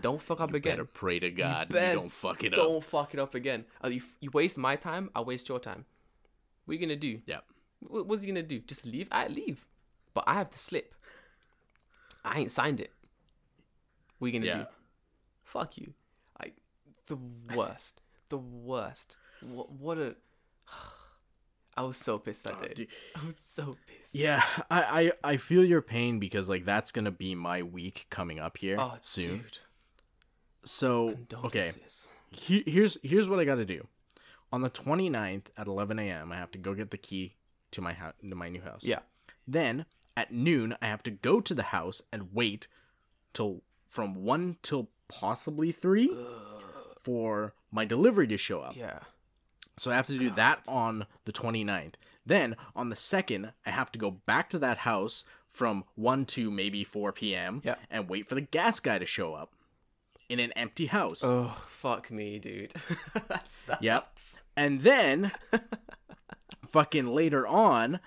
Don't fuck up again. You better pray to God you don't fuck it up. Don't fuck it up again. You waste my time, I waste your time. What are you going to do? Yeah. What's he going to do? Just leave? I leave. But I have the slip. I ain't signed it. What are you going to do? Fuck you. The worst. The worst. What a... I was so pissed that day. Dude. I was so pissed. Yeah, I feel your pain because, like, that's going to be my week coming up here soon. Dude. So, okay, here's what I got to do. On the 29th at 11 a.m., I have to go get the key to my new house. Yeah. Then, at noon, I have to go to the house and wait till from 1 till possibly 3 for my delivery to show up. Yeah. So I have to do that on the 29th. Then, on the 2nd, I have to go back to that house from 1 to maybe 4 p.m. Yep. And wait for the gas guy to show up. In an empty house. Oh, fuck me, dude. That sucks. Yep. And then, fucking later on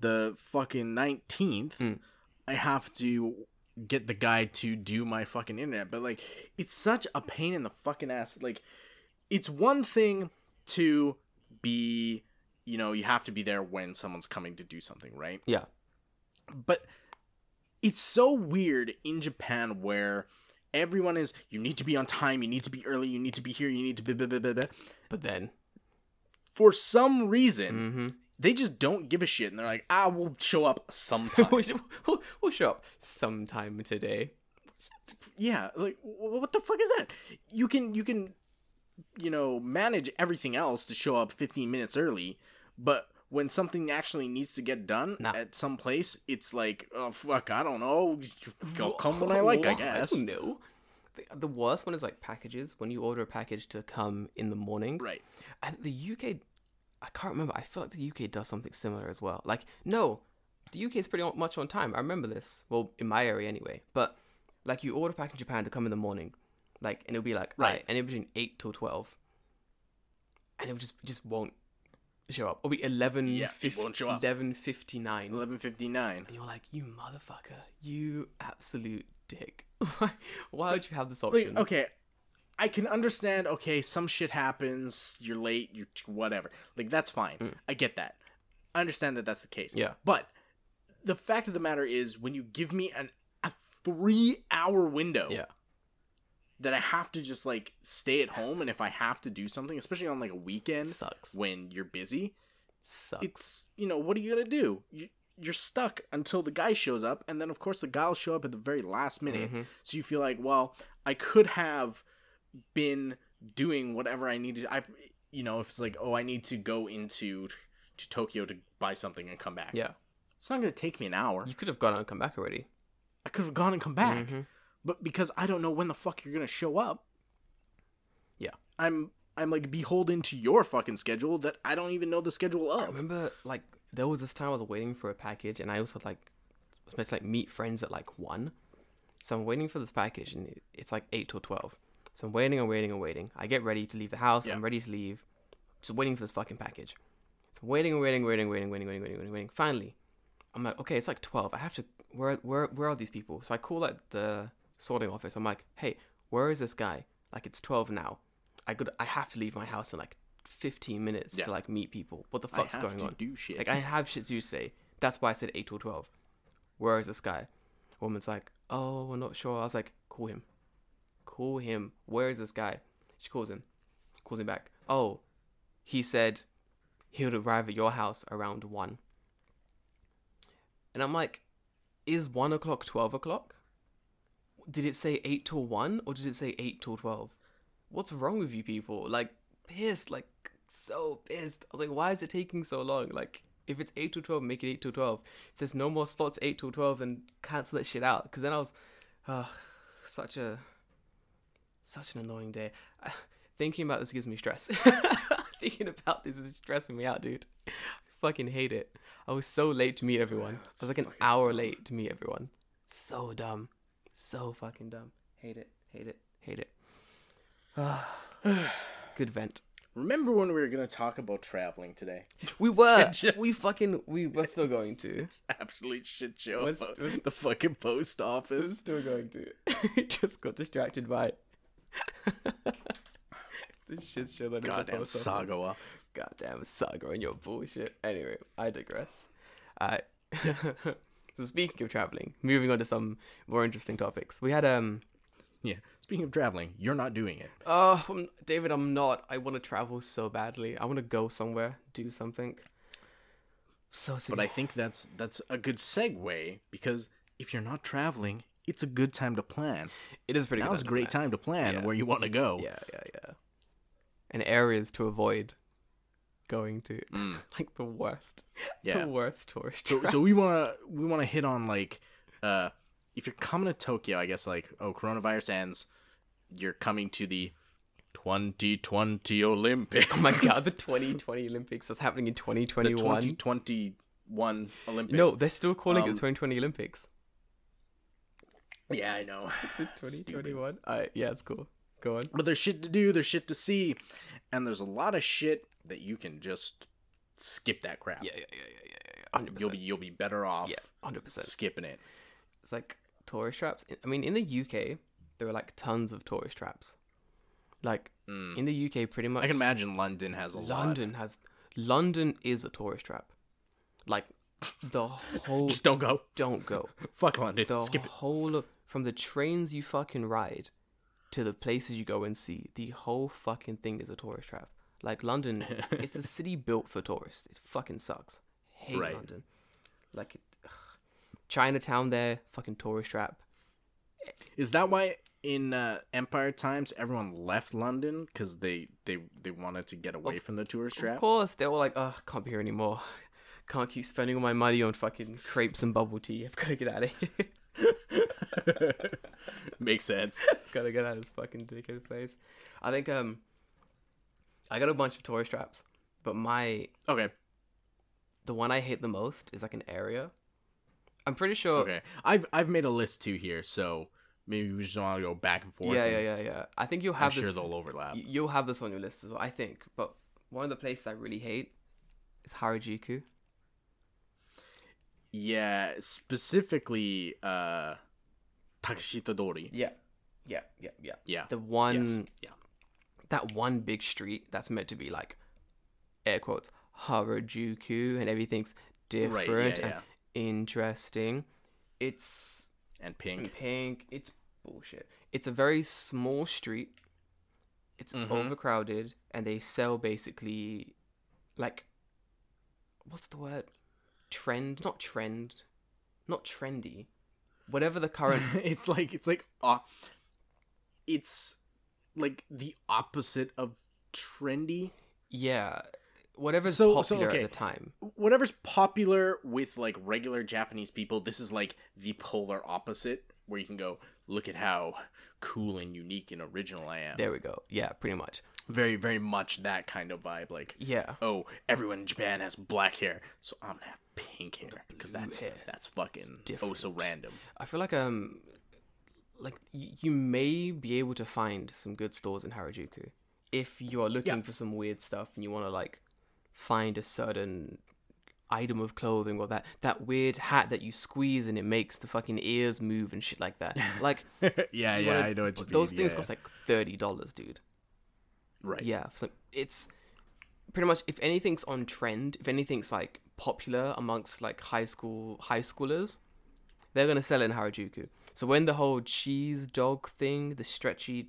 the fucking 19th, I have to get the guy to do my fucking internet. But, like, it's such a pain in the fucking ass. Like, it's one thing to be, you know, you have to be there when someone's coming to do something, right? Yeah. But it's so weird in Japan where... everyone is, you need to be on time, you need to be early, you need to be here, you need to be... But then, for some reason, they just don't give a shit. And they're like, we'll show up sometime. We'll show up sometime today. Yeah, like, what the fuck is that? You can, you know, manage everything else to show up 15 minutes early, but... when something actually needs to get done at some place, it's like, oh, fuck, I don't know. I'll come when I guess. I don't know. The worst one is like packages, when you order a package to come in the morning. Right. And the UK, I can't remember. I feel like the UK does something similar as well. Like, no, the UK is pretty much on time. I remember this. Well, in my area anyway. But like you order a package in Japan to come in the morning. Like, and it'll be like, right. And it'll be between 8 till 12. And it just won't show up. It'll be 11:59. 11:59. And you're like, you motherfucker. You absolute dick. Why would you have this option? Like, okay, I can understand, okay, some shit happens, you're late, you whatever. Like, that's fine. I get that. I understand that that's the case. Yeah. But the fact of the matter is, when you give me a 3-hour window... Yeah. That I have to just, like, stay at home, and if I have to do something, especially on, like, a weekend... Sucks. ...when you're busy... Sucks. It's, you know, what are you gonna do? You're stuck until the guy shows up, and then, of course, the guy will show up at the very last minute. Mm-hmm. So you feel like, well, I could have been doing whatever I needed. You know, if it's like, oh, I need to go to Tokyo to buy something and come back. Yeah. It's not gonna take me an hour. You could have gone and come back already. I could have gone and come back. Mm-hmm. But because I don't know when the fuck you're going to show up. Yeah. I'm like beholden to your fucking schedule that I don't even know the schedule of. I remember like there was this time I was waiting for a package and I also like was supposed to like meet friends at like 1. So I'm waiting for this package and it's like 8 till 12. So I'm waiting. I get ready to leave the house. Yeah. I'm ready to leave. Just waiting for this fucking package. So waiting. Finally, I'm like, okay, it's like 12. I have to, where are these people? So I call like the sorting office. I'm like, hey, where is this guy? Like, it's 12 now. I have to leave my house in like 15 minutes to like meet people. What the fuck's going on? I have to do shit. Like, I have shit to do today. That's why I said 8 till 12. Where is this guy? Woman's like, oh, we're not sure. I was like, call him. Where is this guy? She calls him back. Oh, he said he would arrive at your house around 1. And I'm like, is 1 o'clock 12 o'clock? Did it say 8 till 1 or did it say 8 till 12? What's wrong with you people? Like, pissed. Like, so pissed. I was like, why is it taking so long? Like, if it's 8 till 12, make it 8 till 12. If there's no more slots 8 till 12, then cancel that shit out. Because then I was... Such an annoying day. Thinking about this gives me stress. Thinking about this is stressing me out, dude. I fucking hate it. I was so late to meet everyone. I was like an hour late to meet everyone. So dumb. So fucking dumb. Hate it. Good vent. Remember when we were going to talk about traveling today? We were. We were still going to. It's absolute shit show. It was the fucking post office. We're still going to. Just got distracted by it. This shit show that goddamn is Sagawa. Goddamn Sagawa and your bullshit. Anyway, I digress. So speaking of traveling, moving on to some more interesting topics. We had yeah. Speaking of traveling, you're not doing it. Oh, David, I'm not. I want to travel so badly. I want to go somewhere, do something. So. But I think that's a good segue because if you're not traveling, it's a good time to plan. It is pretty. Now's a great time to plan where you want to go. Yeah. And areas to avoid going to, like the worst, tourist traps. So we wanna hit on like, if you're coming to Tokyo, I guess like, oh, coronavirus ends, you're coming to the 2020 Olympics. Oh my god, the 2020 Olympics that's happening in 2021. The 2021 Olympics. No, they're still calling it the 2020 Olympics. Yeah, I know. It's in 2021. Yeah, it's cool. Go on. But there's shit to do, there's shit to see, and there's a lot of shit that you can just skip that crap. Yeah. 100%. You'll be better off. Yeah, 100%. Skipping it. It's like tourist traps. I mean, in the UK, there are like tons of tourist traps. Like in the UK, pretty much. I can imagine London has a lot. London is a tourist trap. Like the whole. Just don't go. Don't go. Fuck London. Skip it. The whole from the trains you fucking ride to the places you go and see, the whole fucking thing is a tourist trap. Like, London, it's a city built for tourists. It fucking sucks. Hate London. Like, Chinatown there, fucking tourist trap. Is that why in Empire times everyone left London? Because they wanted to get away from the tourist trap? Of course. They were like, oh, can't be here anymore. Can't keep spending all my money on fucking crepes and bubble tea. I've got to get out of here. Makes sense. Gotta get out of this fucking dickhead place. I think I got a bunch of tourist traps, but the one I hate the most is like an area. I'm pretty sure. Okay, I've made a list too here, so maybe we just want to go back and forth. Yeah. I think you'll have. I'm sure they'll overlap. You'll have this on your list as well, I think. But one of the places I really hate is Harajuku. Yeah, specifically Takeshita-dori. Yeah. The one, yes. That one big street that's meant to be like, air quotes, Harajuku, and everything's different and interesting. It's and pink. It's bullshit. It's a very small street. It's overcrowded, and they sell basically, like, what's the word? Not trendy. Whatever the current, it's like the opposite of trendy. Yeah, whatever's popular at the time. Whatever's popular with like regular Japanese people, this is like the polar opposite, where you can go, look at how cool and unique and original I am. There we go. Yeah, pretty much. Very, very much that kind of vibe. Like, yeah. Oh, everyone in Japan has black hair, so I'm gonna have pink hair because that's fucking so random. I feel like you may be able to find some good stores in Harajuku if you are looking for some weird stuff and you want to like find a certain item of clothing or that weird hat that you squeeze and it makes the fucking ears move and shit like that. Like, I know what you mean. Those things cost like $30, dude. Right. Yeah. So it's pretty much, if anything's on trend, if anything's like popular amongst like high schoolers, they're gonna sell it in Harajuku. So when the whole cheese dog thing, the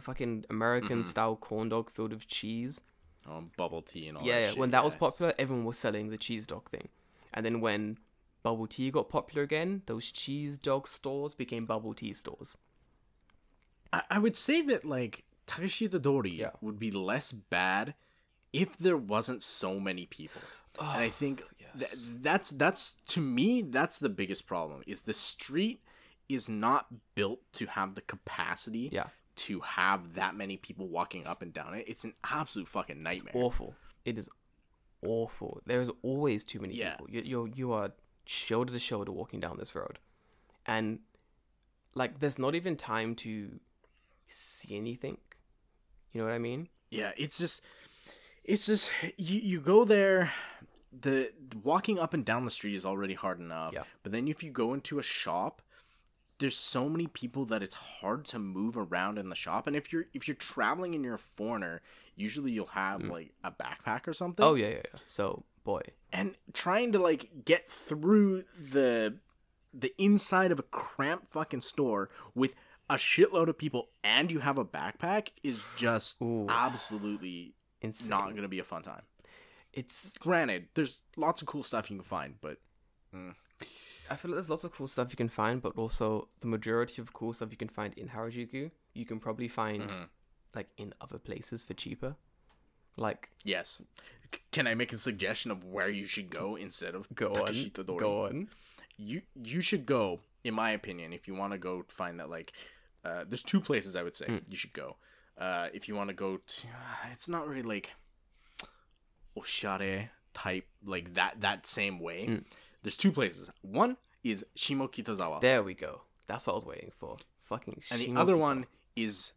fucking American style corn dog filled with cheese. Oh, bubble tea and all that shit. When that was popular, everyone was selling the cheese dog thing. And then when bubble tea got popular again, those cheese dog stores became bubble tea stores. I would say that, like, Takeshita-dori would be less bad if there wasn't so many people. Oh, and I think that's to me, that's the biggest problem, is the street is not built to have the capacity to have that many people walking up and down it. It's an absolute fucking nightmare. It is awful. There is always too many people. You are shoulder to shoulder walking down this road, and like there's not even time to see anything. You know what I mean? Yeah, it's just you go there. The walking up and down the street is already hard enough. Yeah. But then if you go into a shop, there's so many people that it's hard to move around in the shop. And if you're traveling and you're a foreigner, usually you'll have like a backpack or something. Oh yeah. So boy. And trying to like get through the inside of a cramped fucking store with a shitload of people and you have a backpack is just absolutely insane. Not going to be a fun time. Granted, there's lots of cool stuff you can find, but I feel like there's lots of cool stuff you can find, but also the majority of cool stuff you can find in Harajuku, you can probably find like in other places for cheaper. Like, yes. Can I make a suggestion of where you should go instead of Takeshita-dori? Go on. You should go, in my opinion, if you want to go find that, like, there's two places I would say you should go. If you want to go to, it's not really like oshare type, like that same way. There's two places. One is Shimokitazawa. There we go. That's what I was waiting for. Fucking Shimokitazawa. And the other one is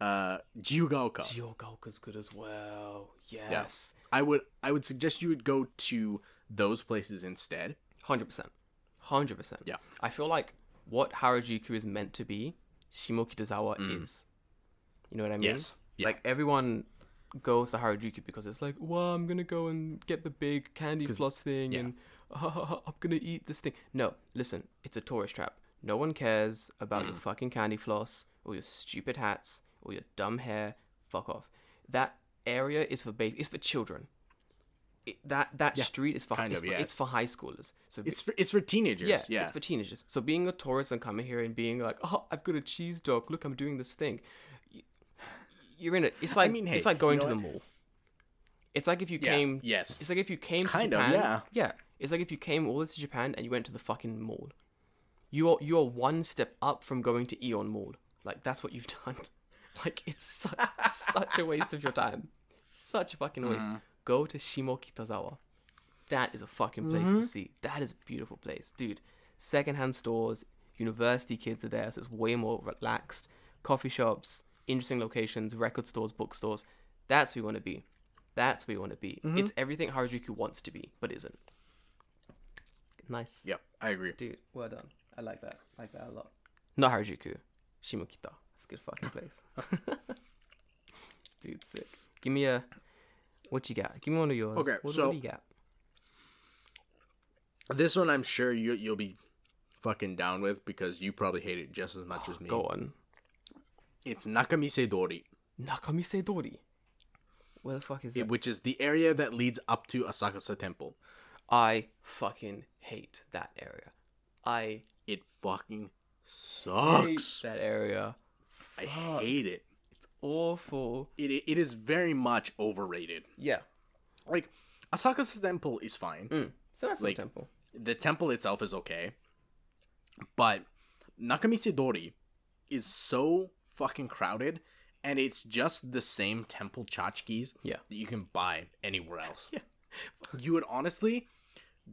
Jiugaoka. Jiugaoka's good as well. Yes. Yeah. I would suggest you would go to those places instead. 100%. Yeah. I feel like what Harajuku is meant to be, Shimokitazawa is. You know what I mean? Yes. Yeah. Like, everyone goes to Harajuku because it's like, well, I'm going to go and get the big candy floss thing and... I'm gonna eat this thing. No, listen, it's a tourist trap. No one cares about your fucking candy floss or your stupid hats or your dumb hair. Fuck off. That area is for it's for children. That street is for it's for high schoolers. So it's for teenagers. Yeah, it's for teenagers. So being a tourist and coming here and being like, oh, I've got a cheese dog. Look, I'm doing this thing. You're in it. It's like it's like going to the mall. It's like if you came. Yes. It's like if you came to Japan. Kind of. Yeah. It's like if you came all this to Japan and you went to the fucking mall. you are one step up from going to Aeon Mall. Like, that's what you've done. Like, it's such a waste of your time. Such a fucking waste. Go to Shimokitazawa. That is a fucking place to see. That is a beautiful place, dude. Secondhand stores, university kids are there, so it's way more relaxed. Coffee shops, interesting locations, record stores, bookstores. That's where you want to be. That's where you want to be. It's everything Harajuku wants to be, but isn't. Nice. Yep, I agree. Dude, well done. I like that. I like that a lot. Not Harajuku. Shimokita. It's a good fucking place. Dude, sick. Give me a... What you got? Give me one of yours. Okay, what do you got? This one I'm sure you'll be fucking down with because you probably hate it just as much as me. Go on. It's Nakamise-dori. Nakamise-dori? Where the fuck is that? Which is the area that leads up to Asakusa Temple. I fucking hate that area. It fucking sucks. Hate that area. Fuck. I hate it. It's awful. It is very much overrated. Yeah. Like, Asakusa Temple is fine. It's a nice temple. The temple itself is okay. But Nakamise-dori is so fucking crowded, and it's just the same temple tchotchkes that you can buy anywhere else. Yeah. You would honestly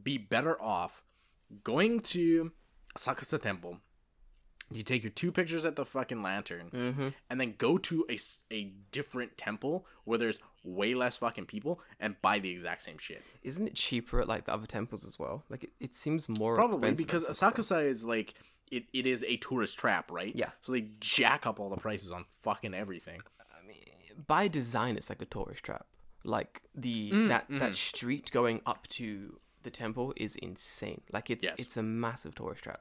be better off going to Asakusa Temple. You take your 2 pictures at the fucking lantern, and then go to a different temple where there's way less fucking people and buy the exact same shit. Isn't it cheaper at like the other temples as well? Like it seems more expensive. Probably because Asakusa is like it is a tourist trap, right? Yeah. So they jack up all the prices on fucking everything. I mean, by design, it's like a tourist trap. Like the that street going up to the temple is insane. Like it's a massive tourist trap.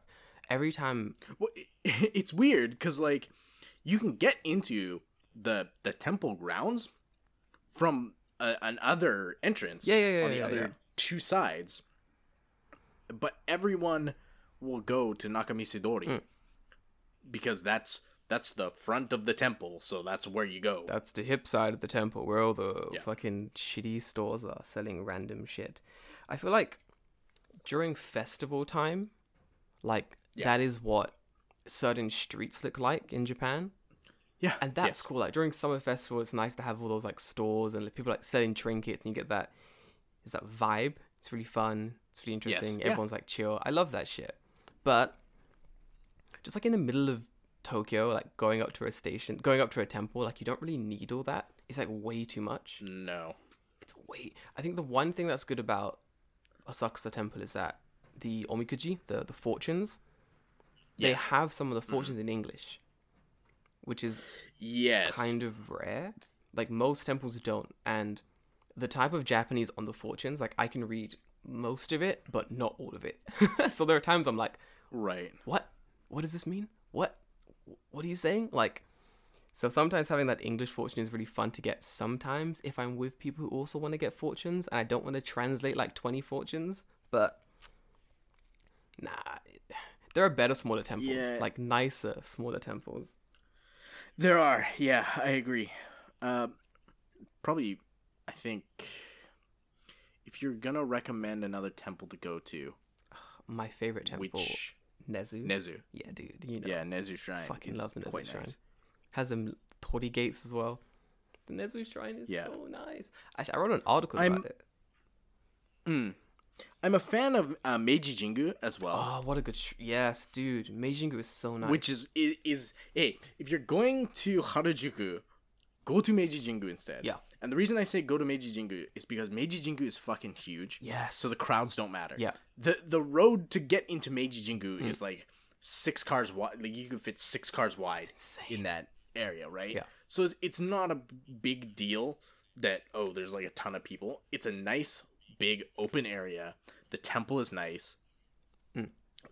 Every time, well, it's weird because like you can get into the temple grounds from another entrance on the other 2 sides, but everyone will go to Nakamise-dori because that's the front of the temple, so that's where you go. That's the hip side of the temple, where all the fucking shitty stores are selling random shit. I feel like during festival time, like, that is what certain streets look like in Japan. Yeah. And that's cool. Like, during summer festival, it's nice to have all those, like, stores and people, like, selling trinkets, and you get that vibe. It's really fun. It's really interesting. Yes. Everyone's, like, chill. I love that shit. But just, like, in the middle of Tokyo, like going up to a temple, like you don't really need all that. It's like way too much. No, it's way. I think the one thing that's good about Asakusa Temple is that the omikuji, the fortunes, they have some of the fortunes in English, which is kind of rare. Like most temples don't, and the type of Japanese on the fortunes, like I can read most of it, but not all of it. So there are times I'm like, right, what does this mean? What are you saying? Like, so sometimes having that English fortune is really fun to get. Sometimes if I'm with people who also want to get fortunes and I don't want to translate like 20 fortunes, but nah, there are better smaller temples, like nicer smaller temples. There are, yeah, I agree. Probably, I think if you're gonna recommend another temple to go to, my favorite temple. Which... Nezu. Yeah, dude. You know. Yeah, Nezu Shrine. Fucking love the Nezu Shrine. Nice. Has them tori gates as well. The Nezu Shrine is so nice. Actually, I wrote an article about it. I'm a fan of Meiji Jingu as well. Oh, what a good... Yes, dude. Meiji Jingu is so nice. Which is... Hey, if you're going to Harajuku, go to Meiji Jingu instead. Yeah. And the reason I say go to Meiji Jingu is because Meiji Jingu is fucking huge. Yes. So the crowds don't matter. Yeah. The road to get into Meiji Jingu is like 6 cars wide. Like you can fit 6 cars wide in that area, right? Yeah. So it's not a big deal that, oh, there's like a ton of people. It's a nice, big, open area. The temple is nice.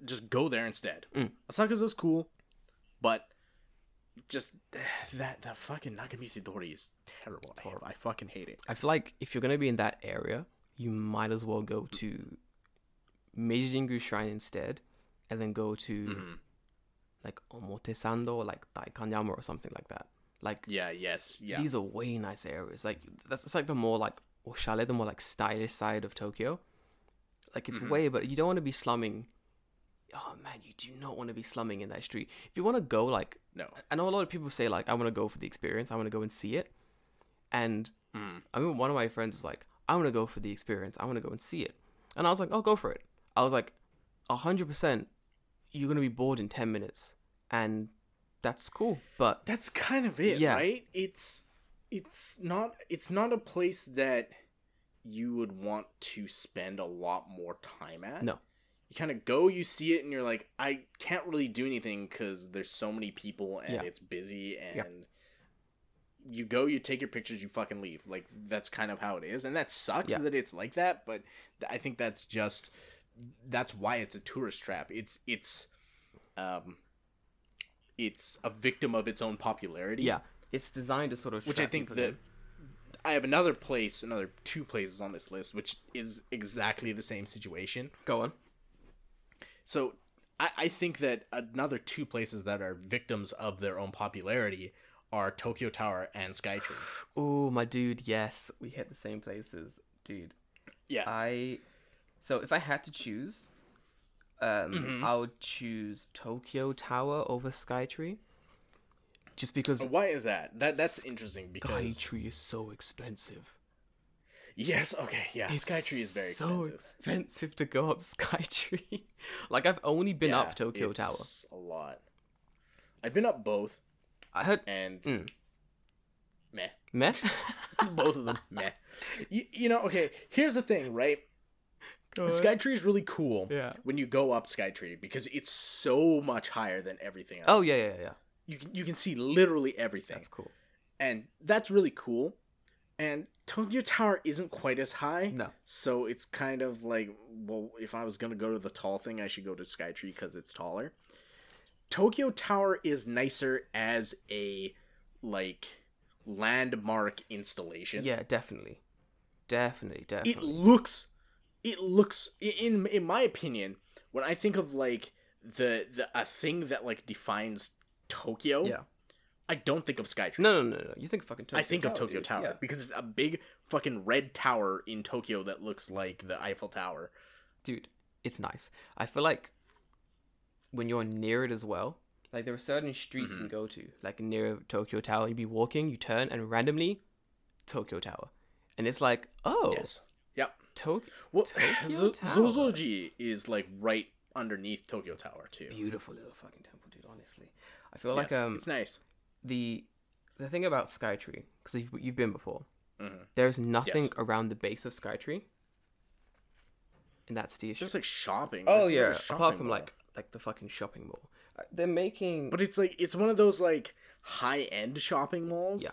Just go there instead. Asakusa's cool, but... Just that the fucking Nakamise-dori is terrible. I fucking hate it. I feel like if you're gonna be in that area, you might as well go to Meiji Jingu Shrine instead, and then go to like Omotesando or like Daikanyama or something like that. Like these are way nice areas. Like it's like the more like oshale, the more like stylish side of Tokyo. Like it's way, but you don't want to be slumming oh man, you do not want to be slumming in that street. If you want to go, like, no, I know a lot of people say like, I want to go for the experience, I want to go and see it. And I mean, one of my friends was like, I want to go for the experience, I want to go and see it. And I was like, oh, go for it. I was like, 100%, you're going to be bored in 10 minutes. And that's cool, but... That's kind of it, yeah. Right? It's not a place that you would want to spend a lot more time at. No. You kind of go, you see it, and you're like, I can't really do anything because there's so many people and it's busy, and you go, you take your pictures, you fucking leave. Like, that's kind of how it is. And that sucks that it's like that, but I think that's just... That's why it's a tourist trap. It's a victim of its own popularity. Yeah, it's designed to sort of. Which I think that I have another two places on this list, which is exactly the same situation. Go on. So I think that another two places that are victims of their own popularity are Tokyo Tower and Skytree. Oh my dude, yes, we hit the same places, dude. Yeah, So if I had to choose, I would choose Tokyo Tower over Skytree. Just because. Why is that? That's interesting because Skytree is so expensive. Yes. Okay. Yeah. Skytree is very expensive. So expensive to go up Skytree. Like I've only been up Tokyo Tower. A lot. I've been up both. I heard and. Meh. Both of them. Meh. You know. Okay. Here's the thing, right? Skytree is really cool when you go up Skytree because it's so much higher than everything else. Oh, yeah. You can see literally everything. That's cool. And that's really cool. And Tokyo Tower isn't quite as high. No. So it's kind of like, well, if I was going to go to the tall thing, I should go to Skytree because it's taller. Tokyo Tower is nicer as a, like, landmark installation. Yeah, definitely. Definitely. It looks, in my opinion, when I think of, like, a thing that, like, defines Tokyo, I don't think of Skytree. No. You think of fucking Tokyo Tower. I think of Tokyo Tower, because it's a big fucking red tower in Tokyo that looks like the Eiffel Tower. Dude, it's nice. I feel like when you're near it as well, like, there are certain streets you can go to, like, near Tokyo Tower, you'd be walking, you turn, and randomly, Tokyo Tower. And it's like, oh... Yes. Tokyo Tower. Zozoji is like right underneath Tokyo Tower too. Beautiful little fucking temple, dude. Honestly, I feel like it's nice. The thing about Skytree, because you've been before, there's nothing around the base of Skytree, and that's the issue. Just like shopping. Oh yeah, like shopping apart from mall. like the fucking shopping mall, they're making. But it's like it's one of those like high end shopping malls. Yeah.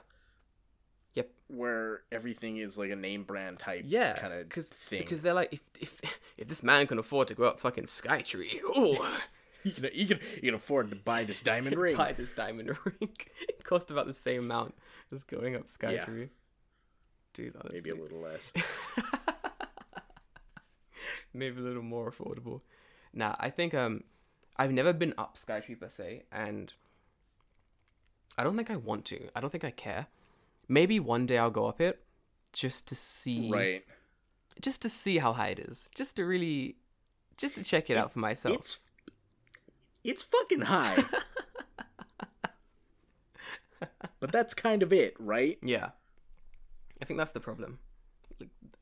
Yep. Where everything is like a name brand type kind of thing. Because they're like, if this man can afford to go up fucking Skytree, oh, he can afford to buy this diamond ring. It cost about the same amount as going up Skytree. Yeah. Dude, honestly. Maybe a little less. Maybe a little more affordable. Nah, I think I've never been up Skytree per se, and I don't think I want to. I don't think I care. Maybe one day I'll go up it just to see, right? Just to see how high it is, just to check it out for myself. It's fucking high, but that's kind of it, right? Yeah, I think that's the problem.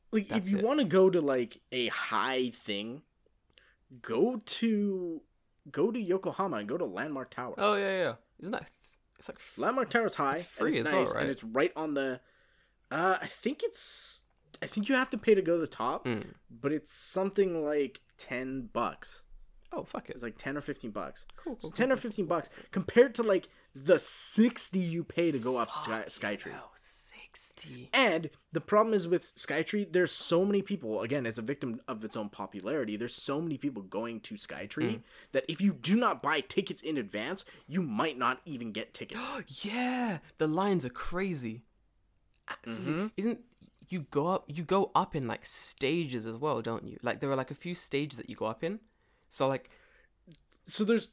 Like if you want to go to like a high thing, go to Yokohama and go to Landmark Tower. Oh yeah, isn't that? It's like Landmark Tower's high. It's free and it's as nice, well, right? And it's right on the. I think you have to pay to go to the top, but it's something like $10. Oh fuck it! It's like $10 or $15. Cool. So $10 or $15 compared to like the $60 you pay to go up Skytree. Oh, $60. And the problem is with Skytree, there's so many people. Again, it's a victim of its own popularity. There's so many people going to Skytree that if you do not buy tickets in advance, you might not even get tickets. Yeah, the lines are crazy. Isn't you go up in like stages as well, don't you? Like there are like a few stages that you go up in. So like, so there's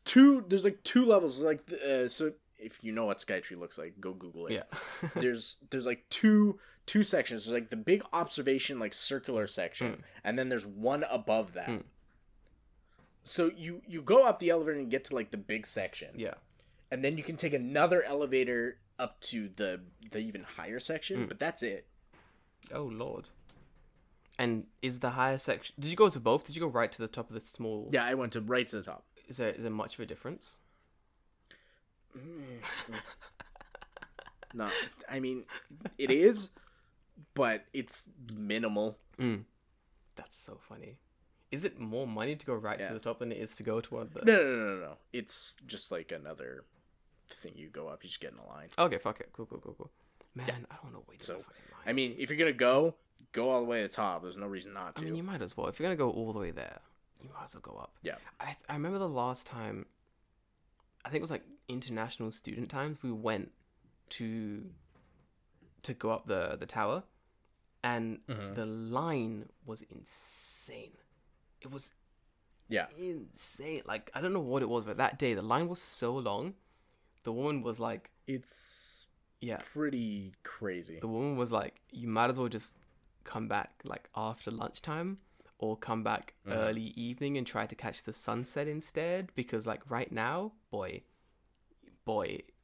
like two levels. Like so. If you know what Skytree looks like, go Google it. Yeah. there's like two sections. There's like the big observation, like circular section, and then there's one above that. So you go up the elevator and get to like the big section. Yeah. And then you can take another elevator up to the even higher section, but that's it. Oh, Lord. And is the higher section... Did you go to both? Did you go right to the top of the small... Yeah, I went to right to the top. Is there much of a difference? No. I mean, it is, but it's minimal. Mm. That's so funny. Is it more money to go right to the top than it is to go toward the... No. It's just like another thing. You go up, you just get in a line. Okay, fuck it. Cool. Man, yeah. I don't want to wait so line. I mean, if you're going to go all the way to the top. There's no reason not to. I mean, you might as well. If you're going to go all the way there, you might as well go up. Yeah. I remember the last time, I think it was like international student times, we went to go up the tower, and the line was insane. It was insane. Like, I don't know what it was, but that day, the line was so long. The woman was like... It's pretty crazy. The woman was like, you might as well just come back like after lunchtime or come back early evening and try to catch the sunset instead, because like right now, boy,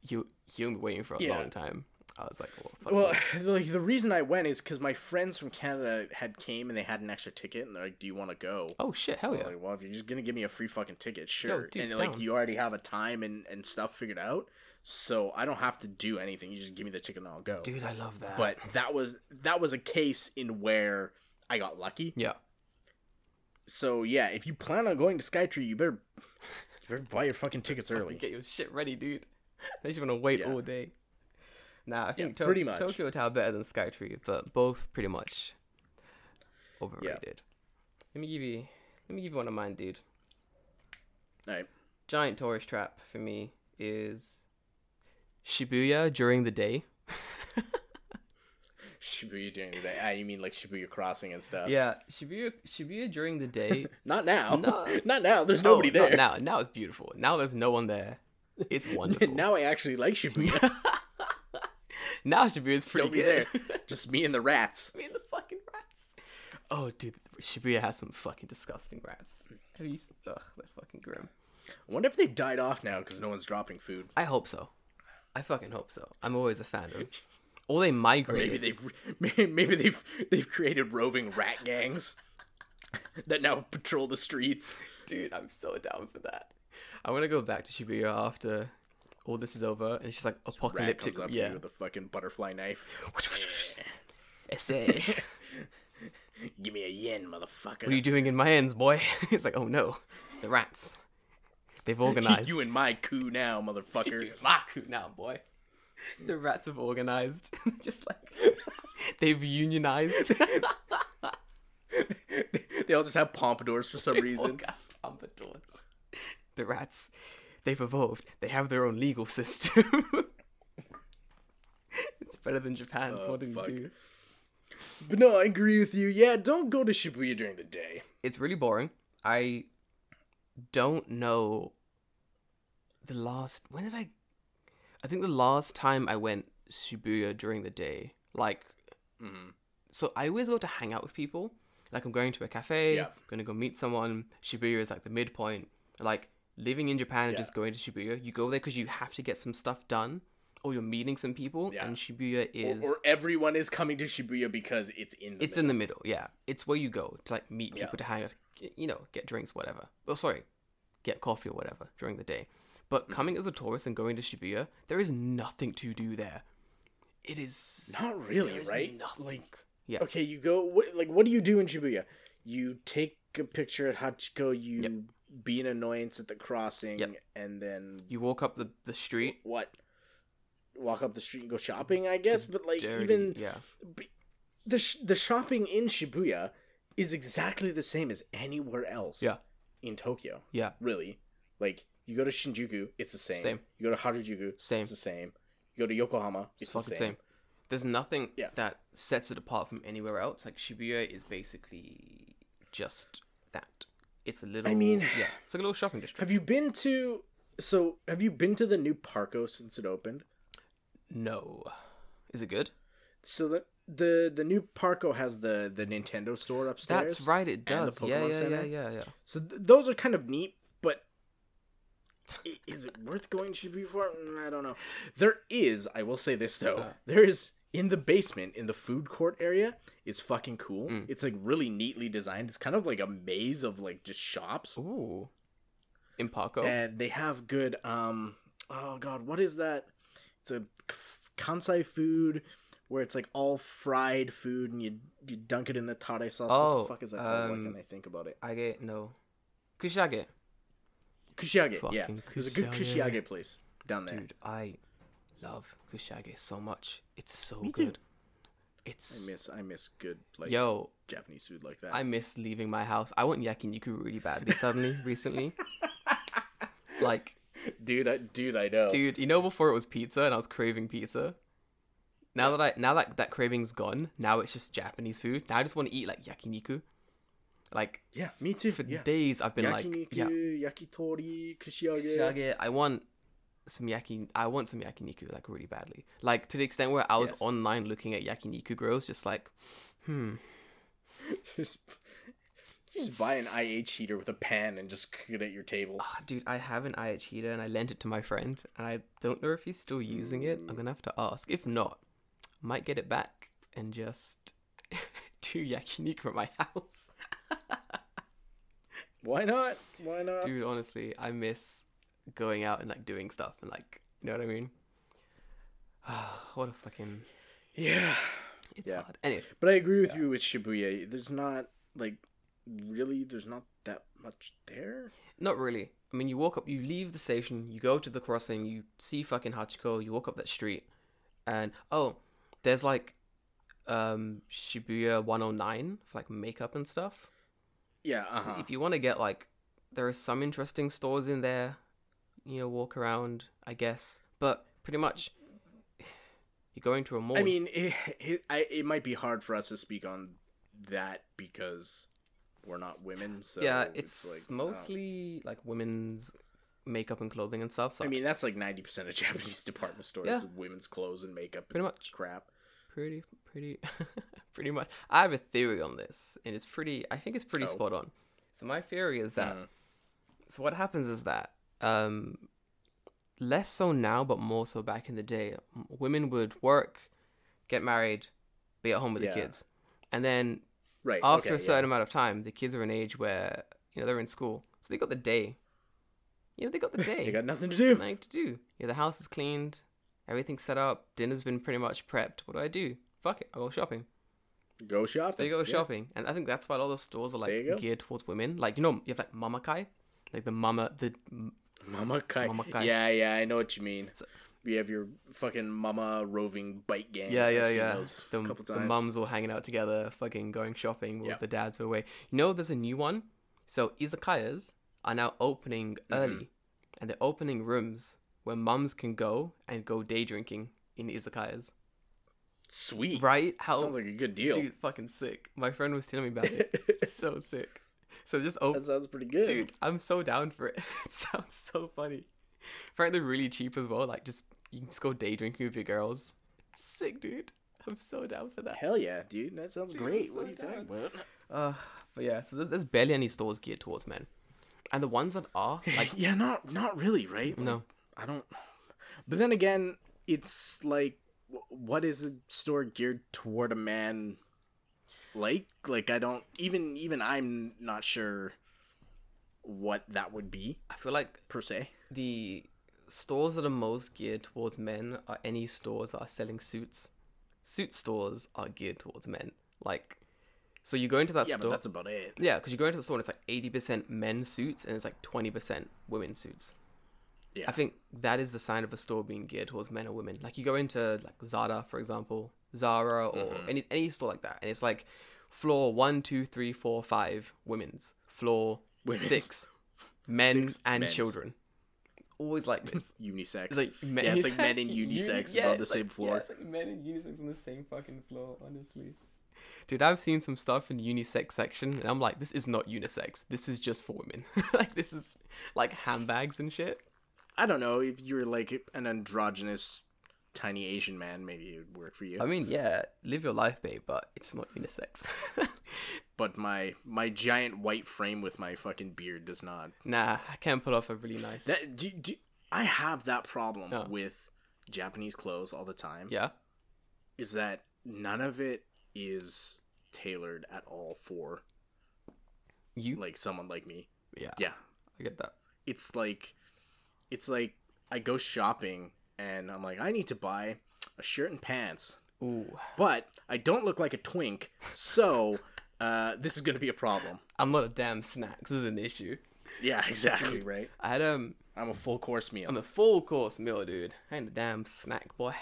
you've been waiting for a long time. I was like, well, the reason I went is because my friends from Canada had came and they had an extra ticket, and they're like, do you want to go? Oh shit, hell yeah. Like, well, if you're just gonna give me a free fucking ticket, sure. Yo, dude, and like you already have a time and stuff figured out, so I don't have to do anything. You just give me the ticket and I'll go. Dude, I love that. But that was a case in where I got lucky. Yeah. So yeah, if you plan on going to Skytree, you better buy your fucking tickets early. Get your shit ready, dude. They just want to wait all day. Nah, I think Tokyo Tower better than Skytree, but both pretty much overrated. Yeah. Let me give you one of mine, dude. All right. Giant tourist trap for me is Shibuya during the day. Shibuya during the day. Ah, you mean like Shibuya Crossing and stuff? Yeah, Shibuya during the day. Not now. No. Not now. There's nobody there. Not now. Now it's beautiful. Now there's no one there. It's wonderful. Now I actually like Shibuya. Now Shibuya's pretty good. There. Just me and the rats. Me and the fucking rats. Oh, dude, Shibuya has some fucking disgusting rats. Ugh, they're fucking grim. I wonder if they died off now because no one's dropping food. I hope so. I fucking hope so. I'm always a fan of. Or they migrated. Or maybe they've created roving rat gangs that now patrol the streets. Dude, I'm so down for that. I want to go back to Shibuya after all this is over, and she's like apocalyptic. Rat comes up to you with a fucking butterfly knife. Essay. Give me a yen, motherfucker. What are you doing in my ends, boy? It's like, oh no, the rats. They've organized. You in my coup now, motherfucker. You in my coup now, boy. The rats have organized. Just like, they've unionized. They all just have pompadours for some reason. All got pompadours. The rats, they've evolved. They have their own legal system. It's better than Japan's. What do you do? But no, I agree with you. Yeah, don't go to Shibuya during the day. It's really boring. I don't know I think the last time I went Shibuya during the day, like, so I always go to hang out with people. Like, I'm going to a cafe, I'm going to go meet someone. Shibuya is like the midpoint. Like, living in Japan and just going to Shibuya, you go there because you have to get some stuff done, or you're meeting some people, and Shibuya is... Or everyone is coming to Shibuya because it's in the middle. It's in the middle, yeah. It's where you go to, like, meet people, to hang out, you know, get drinks, whatever. Oh, sorry, get coffee or whatever during the day. But coming as a tourist and going to Shibuya, there is nothing to do there. It is... Not really, there is right? Nothing. Like, okay, you go... what do you do in Shibuya? You take a picture at Hachiko, you be an annoyance at the crossing, and then... You walk up the street. What? Walk up the street and go shopping, I guess, but like dirty, even... Yeah. The shopping in Shibuya is exactly the same as anywhere else in Tokyo. Yeah. Really. Like... You go to Shinjuku, it's the same. You go to Harajuku, same. It's the same. You go to Yokohama, it's the same. There's nothing that sets it apart from anywhere else. Like, Shibuya is basically just that. It's a little... I mean... Yeah, it's like a little shopping district. Have you been to the new Parco since it opened? No. Is it good? So, the new Parco has the Nintendo store upstairs. That's right, it does. Yeah. So those are kind of neat, but is it worth going to Shibuya for? I don't know. There is, I will say this though, there is in the basement in the food court area is fucking cool. Mm. It's like really neatly designed. It's kind of like a maze of like just shops. Ooh. In Parco. And they have good oh god, what is that? It's a Kansai food where it's like all fried food and you dunk it in the tare sauce. Oh, what the fuck is that called? Why can't I think about it? Kushiage. Kushiage, yeah. Kushiage. There's a good Kushiage place down there. Dude, I love Kushiage so much. It's so good. I miss good like Japanese food like that. I miss leaving my house. I went yakiniku really badly suddenly recently. Like Dude, I know. Dude, you know before it was pizza and I was craving pizza. Now that craving's gone, now it's just Japanese food. Now I just want to eat like yakiniku. Like yeah, me too. For days I've been yakiniku, yakitori, kushiage. I want some yakiniku like really badly. Like to the extent where I was online looking at yakiniku grills, just like, Just buy an IH heater with a pan and just cook it at your table. Oh, dude, I have an IH heater and I lent it to my friend. And I don't know if he's still using it. I'm going to have to ask. If not, I might get it back and just do yakiniku at my house. Why not? Dude, honestly, I miss going out and like doing stuff and like, you know what I mean? What a fucking... Yeah. It's hard. Anyway. But I agree with you with Shibuya. There's not that much there. Not really. I mean, you walk up, you leave the station, you go to the crossing, you see fucking Hachiko, you walk up that street, and there's like Shibuya 109 for like makeup and stuff. Yeah, uh-huh. So if you want to get like, there are some interesting stores in there, you know, walk around, I guess, but pretty much you're going to a mall. I mean, it might be hard for us to speak on that because... we're not women, so yeah, it's like, mostly like women's makeup and clothing and stuff. So I mean, that's like 90% of Japanese department stores, women's clothes and makeup, pretty much crap. Pretty much. I have a theory on this, and I think it's pretty spot on. So my theory is that. So what happens is that less so now, but more so back in the day, women would work, get married, be at home with the kids, and then. Right. After a certain amount of time, the kids are an age where, you know, they're in school. So they got the day. You know, they got the day. They got nothing to do. Yeah, the house is cleaned. Everything's set up. Dinner's been pretty much prepped. What do I do? Fuck it. I'll go shopping. So they go shopping. And I think that's why all the stores are, like, geared towards women. Like, you know, you have, like, Mamakai. Like, the Mamakai. Yeah, I know what you mean. So, you have your fucking mama roving bike gangs. Yeah. Those a couple times. The mums all hanging out together, fucking going shopping with the dads away. You know, there's a new one. So izakayas are now opening early, and they're opening rooms where mums can go day drinking in izakayas. Sweet, right? Sounds like a good deal. Dude, fucking sick. My friend was telling me about it. So sick. So just open. That sounds pretty good, dude. I'm so down for it. It sounds so funny. Frankly, really cheap as well. Like, just you can just go day drinking with your girls. Sick, dude. I'm so down for that. Hell yeah, dude. That sounds great. What are you talking about? But yeah, so there's barely any stores geared towards men, and the ones that are like, yeah, not really, right? Like, no, I don't. But then again, it's like, what is a store geared toward a man? Like I don't even I'm not sure what that would be. I feel like per se. The stores that are most geared towards men are any stores that are selling suits. Suit stores are geared towards men. Like, so you go into that store. Yeah, but that's about it. Yeah, because you go into the store and it's like 80% men's suits and it's like 20% women's suits. Yeah. I think that is the sign of a store being geared towards men or women. Like, you go into like Zara, for example, or any store like that. And it's like floor 1, 2, 3, 4, 5, women's. Floor women's. 6, men and men's. Children. Always like this. Unisex. Like men. Yeah, it's like men and unisex on the same floor. Yeah, it's like men and unisex on the same fucking floor, honestly. Dude, I've seen some stuff in the unisex section, and I'm like, this is not unisex. This is just for women. Like, this is, like, handbags and shit. I don't know if you're, like, an androgynous tiny Asian man, maybe it would work for you. I mean, yeah, live your life, babe, but it's not unisex. But my giant white frame with my fucking beard does not. Nah, I can't pull off a really nice... I have that problem with Japanese clothes all the time. Yeah. Is that none of it is tailored at all for you, like someone like me. Yeah, I get that. It's like I go shopping and I'm like, I need to buy a shirt and pants. Ooh. But I don't look like a twink, so this is gonna be a problem. I'm not a damn snack. This is an issue. Yeah, exactly, right. I had I'm a full course meal. I'm a full course meal, dude. I ain't a damn snack, boy.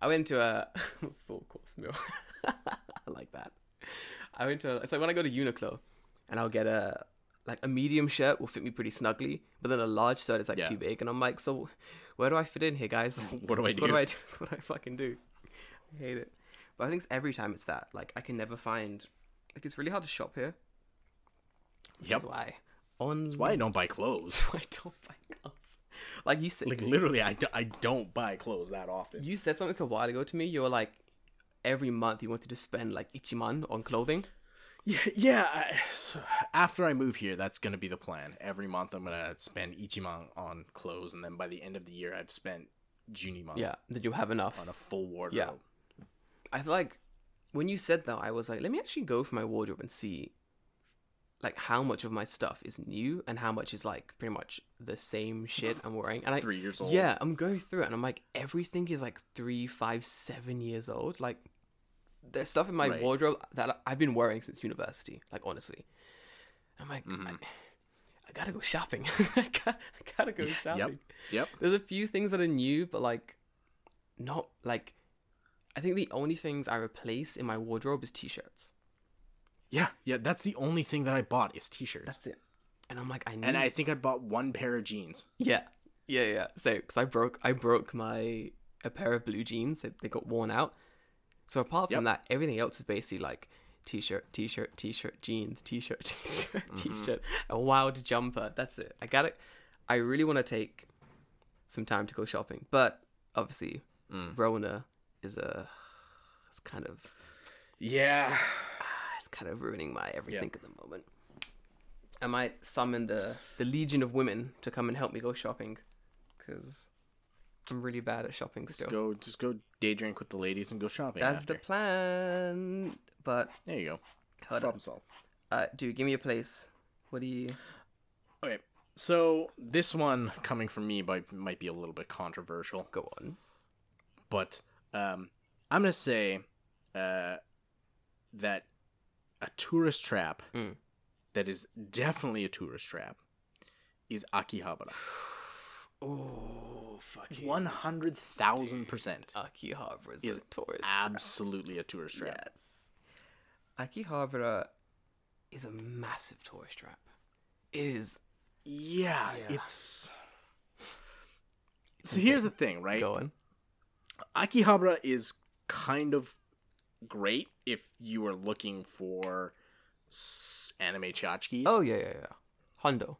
I went to a full course meal. I like that. It's like when I go to Uniqlo and I'll get a medium shirt will fit me pretty snugly, but then a large shirt is too big, and I'm like, so where do I fit in here, guys? What do I fucking do? I hate it. But I think every time it's that. Like, I can never find... Like, it's really hard to shop here. Yep. That's why I don't buy clothes. Like, you said... Like, literally, I don't buy clothes that often. You said something a while ago to me. You were like, every month you wanted to spend, like, ichiman on clothing. Yeah. So after I move here, that's going to be the plan. Every month I'm going to spend ichiman on clothes, and then by the end of the year, I've spent juniman. Yeah, that you have enough. On a full wardrobe. Yeah. I feel like when you said that, I was like, let me actually go for my wardrobe and see, like, how much of my stuff is new and how much is, like, pretty much the same shit I'm wearing. And 3 years old. Yeah, I'm going through it, and I'm like, everything is, like, 3, 5, 7 years old. Like, there's stuff in my wardrobe that I've been wearing since university, like, honestly. I'm like, I gotta go shopping. I gotta go shopping. Yep. There's a few things that are new, but, like, not, like, I think the only things I replace in my wardrobe is t-shirts. Yeah, that's the only thing that I bought is t-shirts. That's it. And I'm like, And I think I bought one pair of jeans. Yeah. So, because I broke a pair of blue jeans. They got worn out. So apart from that, everything else is basically like t-shirt, jeans, t-shirt, t-shirt, t-shirt, a wild jumper. That's it. I got it. I really want to take some time to go shopping, but obviously, Rona is it's kind of... Yeah. Kind of ruining my everything at the moment. I might summon the legion of women to come and help me go shopping, because I'm really bad at shopping still. Just go day drink with the ladies and go shopping. That's after. The plan. But there you go. Problem solved. Dude, give me a place. What do you? Okay, so this one coming from me might be a little bit controversial. Go on. But I'm gonna say that. A tourist trap that is definitely a tourist trap is Akihabara. Oh, fucking 100,000%. Akihabara is a tourist trap. Absolutely a tourist trap. Yes. Akihabara is a massive tourist trap. It is. Yeah. It's so insane. Here's the thing, right? Go on. Akihabara is kind of great if you are looking for anime tchotchkes. Oh, yeah. Hundo.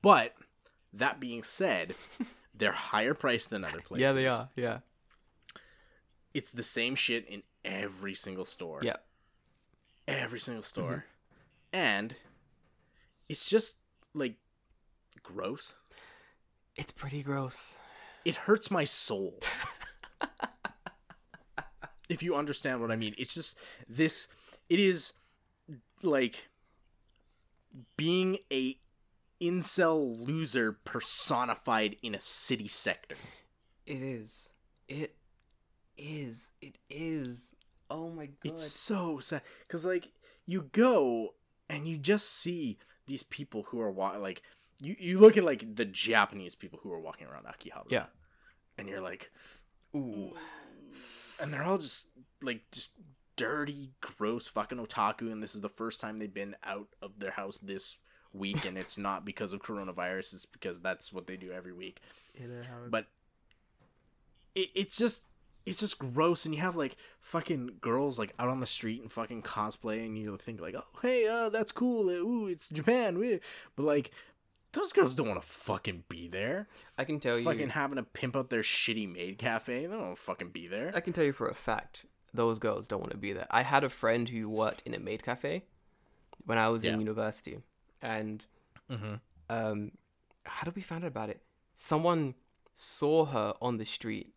But that being said, they're higher priced than other places. Yeah, they are. Yeah. It's the same shit in every single store. Yeah. Every single store. Mm-hmm. And it's just, like, gross. It's pretty gross. It hurts my soul. If you understand what I mean, it's just this, it is like being a incel loser personified in a city sector. It is. Oh my God. It's so sad. Cause like you go and you just see these people who are like, you look at like the Japanese people who are walking around Akihabara. Yeah. And you're like, ooh. And they're all just, like, just dirty, gross fucking otaku, and this is the first time they've been out of their house this week, and it's not because of coronavirus, it's because that's what they do every week. But it's just gross, and you have, like, fucking girls, like, out on the street and fucking cosplay, and you think, like, oh, hey, that's cool, ooh, it's Japan, but, like, Those girls don't want to fucking be there. I can tell you. Fucking having to pimp out their shitty maid cafe. They don't want to fucking be there. I can tell you for a fact, those girls don't want to be there. I had a friend who worked in a maid cafe when I was in university. And how did we find out about it? Someone saw her on the street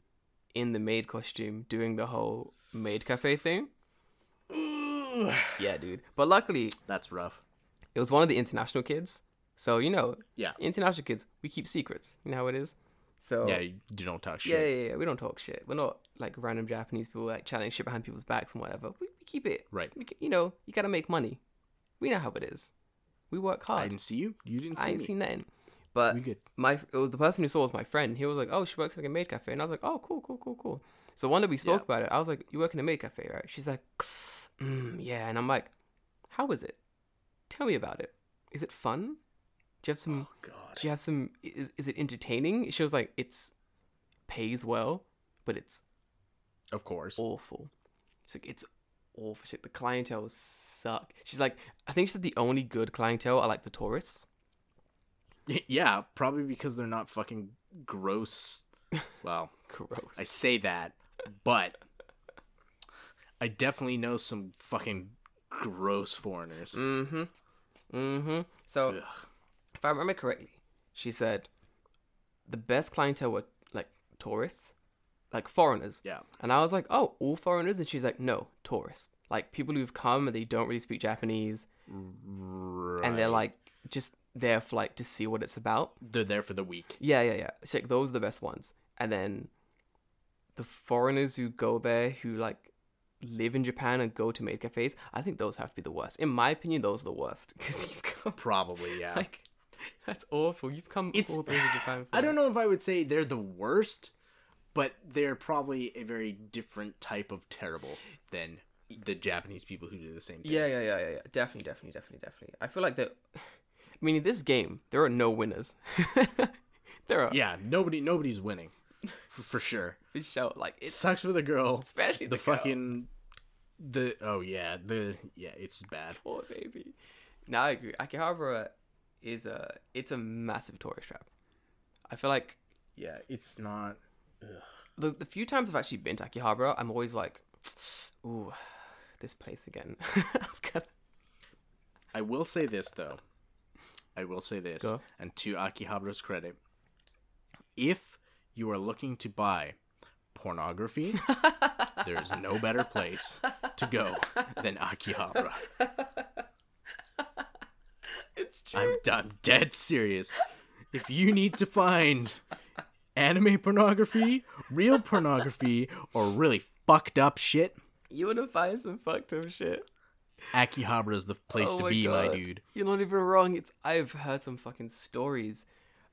in the maid costume doing the whole maid cafe thing. Yeah, dude. But luckily... That's rough. It was one of the international kids. So, you know, international kids, we keep secrets. You know how it is? So yeah, you don't talk shit. Yeah, we don't talk shit. We're not like random Japanese people like chatting shit behind people's backs and whatever. We keep it. Right. We, you know, you got to make money. We know how it is. We work hard. I didn't see you. You didn't see me. I ain't seen nothing. But it was the person who saw was my friend. He was like, oh, she works at a maid cafe. And I was like, oh, cool. So one day we spoke about it. I was like, you work in a maid cafe, right? She's like, yeah. And I'm like, how is it? Tell me about it. Is it fun? Do you have some, is it entertaining? She was like, it's pays well, but it's of course awful. She's like, it's awful. She's like, the clientele suck. She's like, I think she said the only good clientele are like the tourists. Yeah, probably because they're not fucking gross. Well, gross. I say that, but I definitely know some fucking gross foreigners. So, if I remember correctly, she said the best clientele were like tourists, like foreigners. Yeah. And I was like, oh, all foreigners? And she's like, no, tourists. Like people who've come and they don't really speak Japanese. Right. And they're like, just there for like to see what it's about. They're there for the week. Yeah. She's like, those are the best ones. And then the foreigners who go there, who like live in Japan and go to maid cafes, I think those have to be the worst. In my opinion, those are the worst. Because you've come. Probably, yeah. Like, that's awful. You've come all the way to Japan. I don't know if I would say they're the worst, but they're probably a very different type of terrible than the Japanese people who do the same thing. Yeah. Definitely. I feel like that. I mean, in this game, there are no winners. There are. Yeah, nobody's winning. For sure. For sure. Like, it sucks for the girl. Especially the girl. It's bad. Poor baby. No, I agree. Akihabara is a massive tourist trap. I feel like it's not. Ugh. The few times I've actually been to Akihabara, I'm always like, ooh, this place again. I will say this though. Go. And to Akihabara's credit, if you are looking to buy pornography, there is no better place to go than Akihabara. It's true. I'm dead serious. If you need to find anime pornography, real pornography, or really fucked up shit, you want to find some fucked up shit, Akihabara is the place to be, my dude. You're not even wrong. I've heard some fucking stories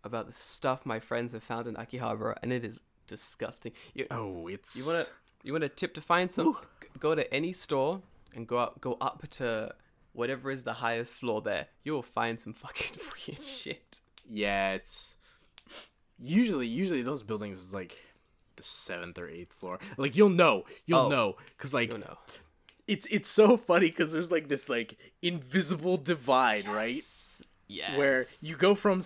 about the stuff my friends have found in Akihabara, and it is disgusting. You want a tip to find some? Ooh. Go to any store and go up to whatever is the highest floor there. You will find some fucking weird shit. Yeah, it's usually those buildings is like the 7th or 8th floor. Like you'll know, because like you'll know. It's so funny because there's like this like invisible divide, right? Yes. Where you go from.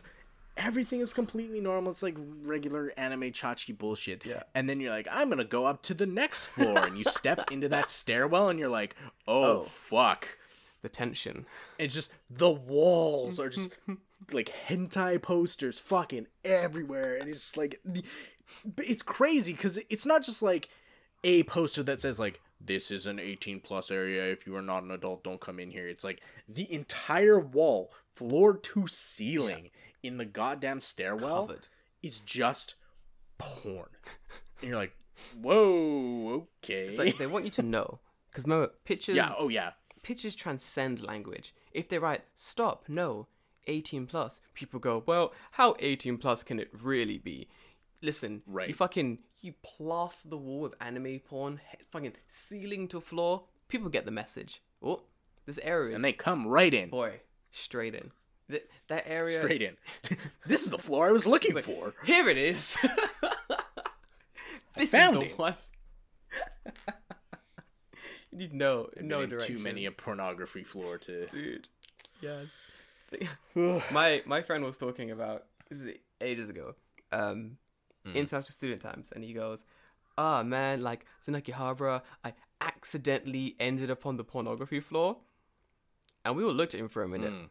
Everything is completely normal. It's like regular anime tchotchke bullshit. Yeah. And then you're like, I'm going to go up to the next floor. And you step into that stairwell and you're like, oh, fuck. The tension. It's just the walls are just like hentai posters fucking everywhere. And it's like, it's crazy because it's not just like a poster that says like, this is an 18 plus area. If you are not an adult, don't come in here. It's like the entire wall, floor to ceiling. Yeah. In the goddamn stairwell is just porn. And you're like, whoa, okay. It's like they want you to know. Because remember, pictures... Yeah, oh yeah. Pictures transcend language. If they write, stop, no, 18 plus, people go, well, how 18 plus can it really be? Listen, right. You plaster the wall with anime porn, fucking ceiling to floor, people get the message. Oh, this area is... And they come right in. Boy, straight in. That area straight in. This is the floor I was looking for. Here it is. This is the one. You need no direction. Too many a pornography floor to. Dude. Yes. My friend was talking about, this is ages ago, international student times, and he goes, ah, man, like, in Akihabara, I accidentally ended up on the pornography floor. And we all looked at him for a minute. Mm.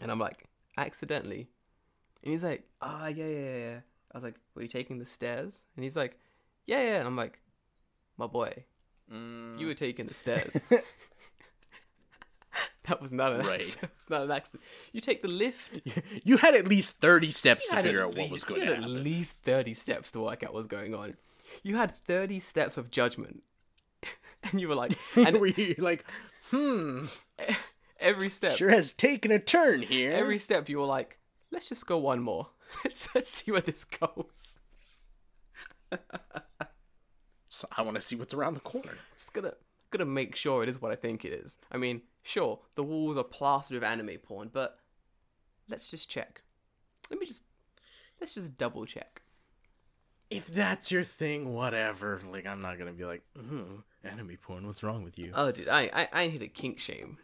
And I'm like, accidentally? And he's like, ah, yeah. I was like, were you taking the stairs? And he's like, yeah. And I'm like, my boy, you were taking the stairs. That was not an accident. It's not an accident. You take the lift. You had at least 30 steps to figure out what was going on. You had at least 30 steps to work out what was going on. You had 30 steps of judgment. And you were like... And were you like, every step... Sure has taken a turn here. Every step you were like, let's just go one more. Let's see where this goes. So I want to see what's around the corner. Just gonna make sure it is what I think it is. I mean, sure, the walls are plastered with anime porn, but let's just check. Let's just double check. If that's your thing, whatever. Like, I'm not gonna be like, anime porn, what's wrong with you? Oh, dude, I ain't here to kink shame.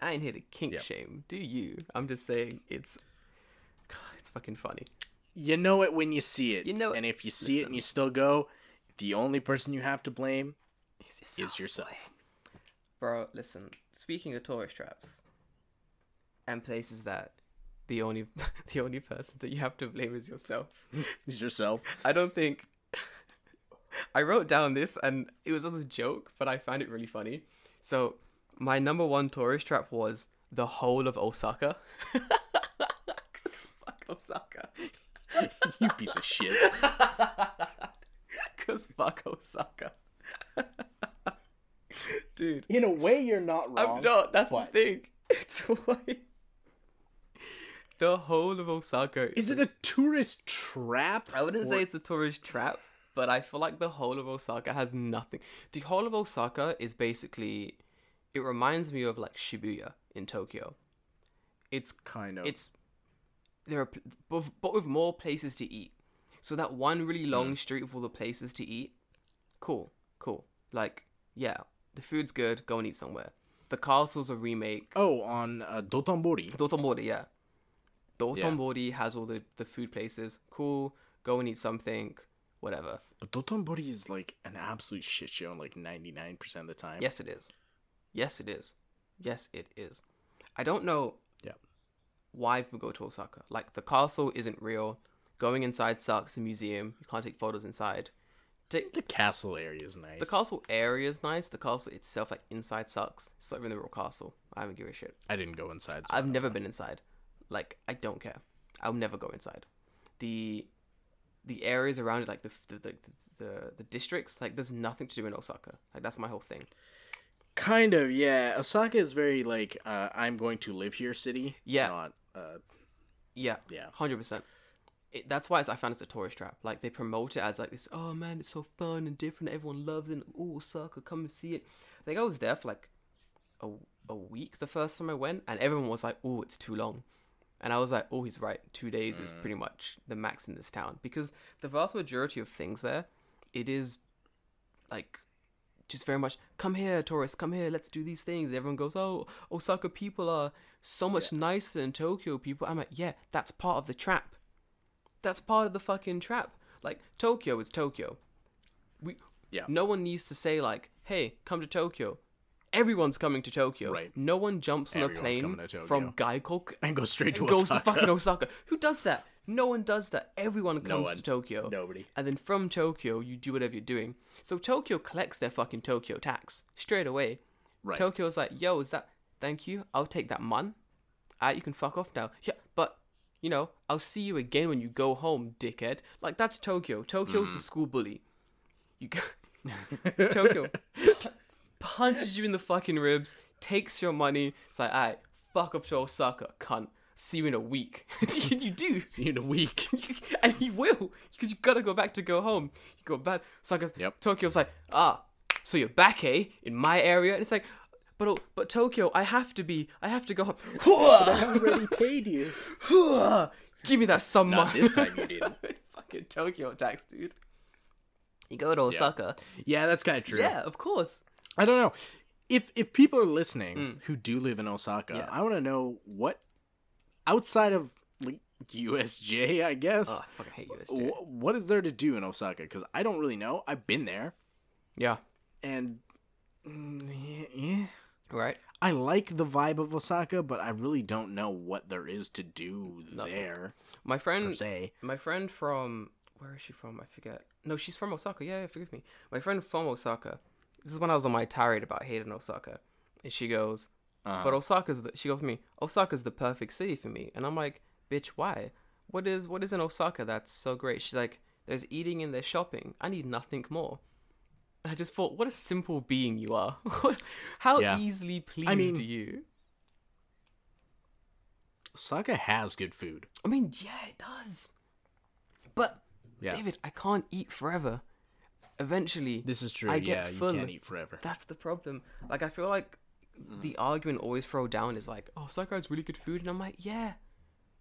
I ain't here to kink shame. Do you? I'm just saying it's fucking funny. You know it when you see it. You know it. And if you see it and you still go, the only person you have to blame is yourself. Bro, listen, speaking of tourist traps and places that the only person that you have to blame is yourself. Is yourself. I don't think... I wrote down this and it was as a joke, but I found it really funny. So my number one tourist trap was the whole of Osaka. Because fuck Osaka. You piece of shit. Because fuck Osaka. Dude. In a way, you're not wrong. I'm not. That's the thing. It's why... The whole of Osaka... Is it a tourist trap? I wouldn't say it's a tourist trap, but I feel like the whole of Osaka has nothing. The whole of Osaka is basically... It reminds me of, like, Shibuya in Tokyo. It's... Kind of. It's... There are... But with more places to eat. So that one really long street with all the places to eat... Cool. Like, yeah, the food's good, go and eat somewhere. The castle's a remake. Oh, on Dotonbori. Dotonbori, yeah. Dotonbori has all the food places. Cool, go and eat something, whatever. But Dotonbori is like an absolute shit show, like 99% of the time. Yes, it is. I don't know why people go to Osaka. Like, the castle isn't real. Going inside sucks. The museum, you can't take photos inside. The castle area is nice. The castle area is nice. The castle itself, like, inside sucks. It's not even the real castle. I don't give a shit. I didn't go inside. So I've never been inside. Like, I don't care. I'll never go inside. The areas around it, like the districts, like, there's nothing to do in Osaka. Like, that's my whole thing. Kind of, yeah. Osaka is very, like, I'm going to live here city. Yeah. Not, yeah. 100%. That's why I found it's a tourist trap. Like, they promote it as, like, this, oh, man, it's so fun and different. Everyone loves it. Oh, Osaka, come and see it. I think I was there for, like, a week the first time I went, and everyone was like, oh, it's too long. And I was like, oh, he's right. 2 days is pretty much the max in this town. Because the vast majority of things there, it is, like, just very much, come here, tourists, come here, let's do these things. And everyone goes, oh, Osaka people are so much nicer than Tokyo people. I'm like, yeah, that's part of the trap. That's part of the fucking trap. Like, Tokyo is Tokyo. No one needs to say, like, hey, come to Tokyo. Everyone's coming to Tokyo. Right. No one jumps on a plane from Gaikok and goes straight to Osaka. Goes to fucking Osaka. Who does that? No one does that. Everyone comes to Tokyo. Nobody. And then from Tokyo, you do whatever you're doing. So Tokyo collects their fucking Tokyo tax straight away. Right. Tokyo's like, yo, is that... Thank you. I'll take that man. You can fuck off now. Yeah, but... You know, I'll see you again when you go home, dickhead. Like, that's Tokyo. Tokyo's the school bully. You go... Tokyo punches you in the fucking ribs, takes your money. It's like, all right, fuck off to Osaka, cunt. See you in a week. You do. See you in a week. And he will. Because you gotta go back to go home. You go back. Osaka's, Tokyo's like, so you're back, eh? In my area? And it's like... But Tokyo, I have to go home. I already paid you. Give me that sum money. Not this time you didn't. Fucking Tokyo tax, dude. You go to Osaka. Yeah, that's kind of true. Yeah, of course. I don't know. If people are listening who do live in Osaka, I want to know what outside of like USJ, I guess. Oh, I fucking hate USJ. What is there to do in Osaka? Because I don't really know. I've been there. Yeah. And right. I like the vibe of Osaka, but I really don't know what there is to do there. My friend from, where is she from? I forget. No, she's from Osaka. Yeah, forgive me. My friend from Osaka. This is when I was on my tirade about hating Osaka, and she goes, "But she goes to me, Osaka's the perfect city for me." And I'm like, "Bitch, why? What is in Osaka that's so great?" She's like, "There's eating and there's shopping. I need nothing more." And I just thought, what a simple being you are. How easily pleased are you? Osaka has good food. I mean, yeah, it does. But David, I can't eat forever. Eventually, this is true. I get full. You can't eat forever. That's the problem. Like, I feel like the argument always throw down is like, "Oh, Osaka has really good food," and I'm like, "Yeah,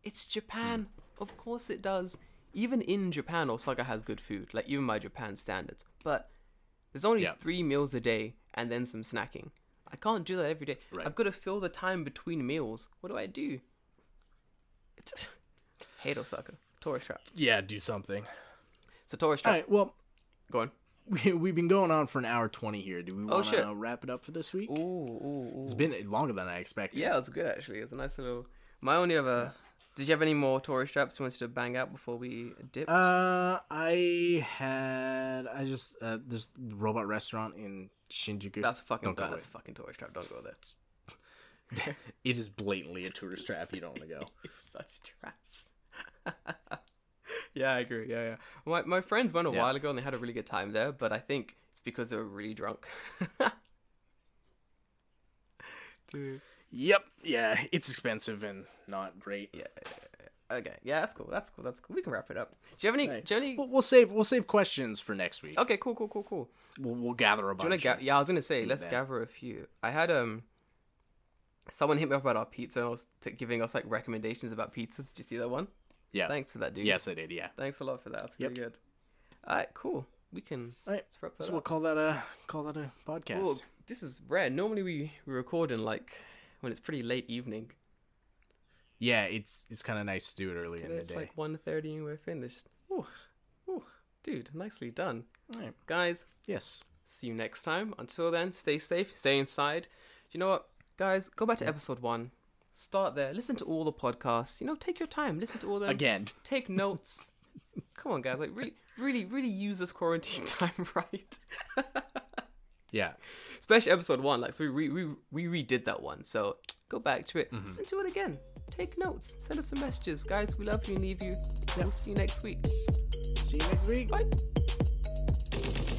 it's Japan. Of course it does. Even in Japan, Osaka has good food. Like, even by Japan standards, but." There's only three meals a day and then some snacking. I can't do that every day. Right. I've got to fill the time between meals. What do? Hate Osaka. Tourist trap. Yeah, do something. It's a tourist trap. All right, well. Go on. We've been going on for an hour 20 here. Do we want to wrap it up for this week? Ooh. It's been longer than I expected. Yeah, it's good, actually. It's a nice little... Did you have any more tourist traps you wanted to bang out before we dipped? I just there's the robot restaurant in Shinjuku. That's a fucking tourist trap. Don't go there. It is blatantly a tourist trap. You don't want to go. It's such trash. Yeah, I agree. Yeah. My friends went a while ago and they had a really good time there, but I think it's because they were really drunk. Dude. Yep. Yeah, it's expensive and not great. Yeah. Okay. Yeah, that's cool. We can wrap it up. Do you have any? Right. We'll save questions for next week. Okay. Cool. We'll gather a bunch. I was gonna say let's gather a few. I had someone hit me up about our pizza and was giving us like recommendations about pizza. Did you see that one? Yeah. Thanks for that, dude. Yes, I did. Yeah. Thanks a lot for that. That's pretty good. All right. Cool. We can. All right. Let's wrap that up. We'll call that a podcast. Well, this is rare. Normally we record in like. When it's pretty late evening. Yeah, it's kind of nice to do it early in the day. It's like 1:30 and we're finished. Ooh, dude, nicely done. All right. Guys. Yes. See you next time. Until then, stay safe, stay inside. You know what, guys? Go back to episode 1. Start there. Listen to all the podcasts. You know, take your time. Listen to all them. Again. Take notes. Come on, guys. Like, really, really, really use this quarantine time right. Yeah. Especially episode 1, like, so we redid that one. So go back to it, listen to it again, take notes, send us some messages, guys. We love you and leave you. We'll see you next week. Bye.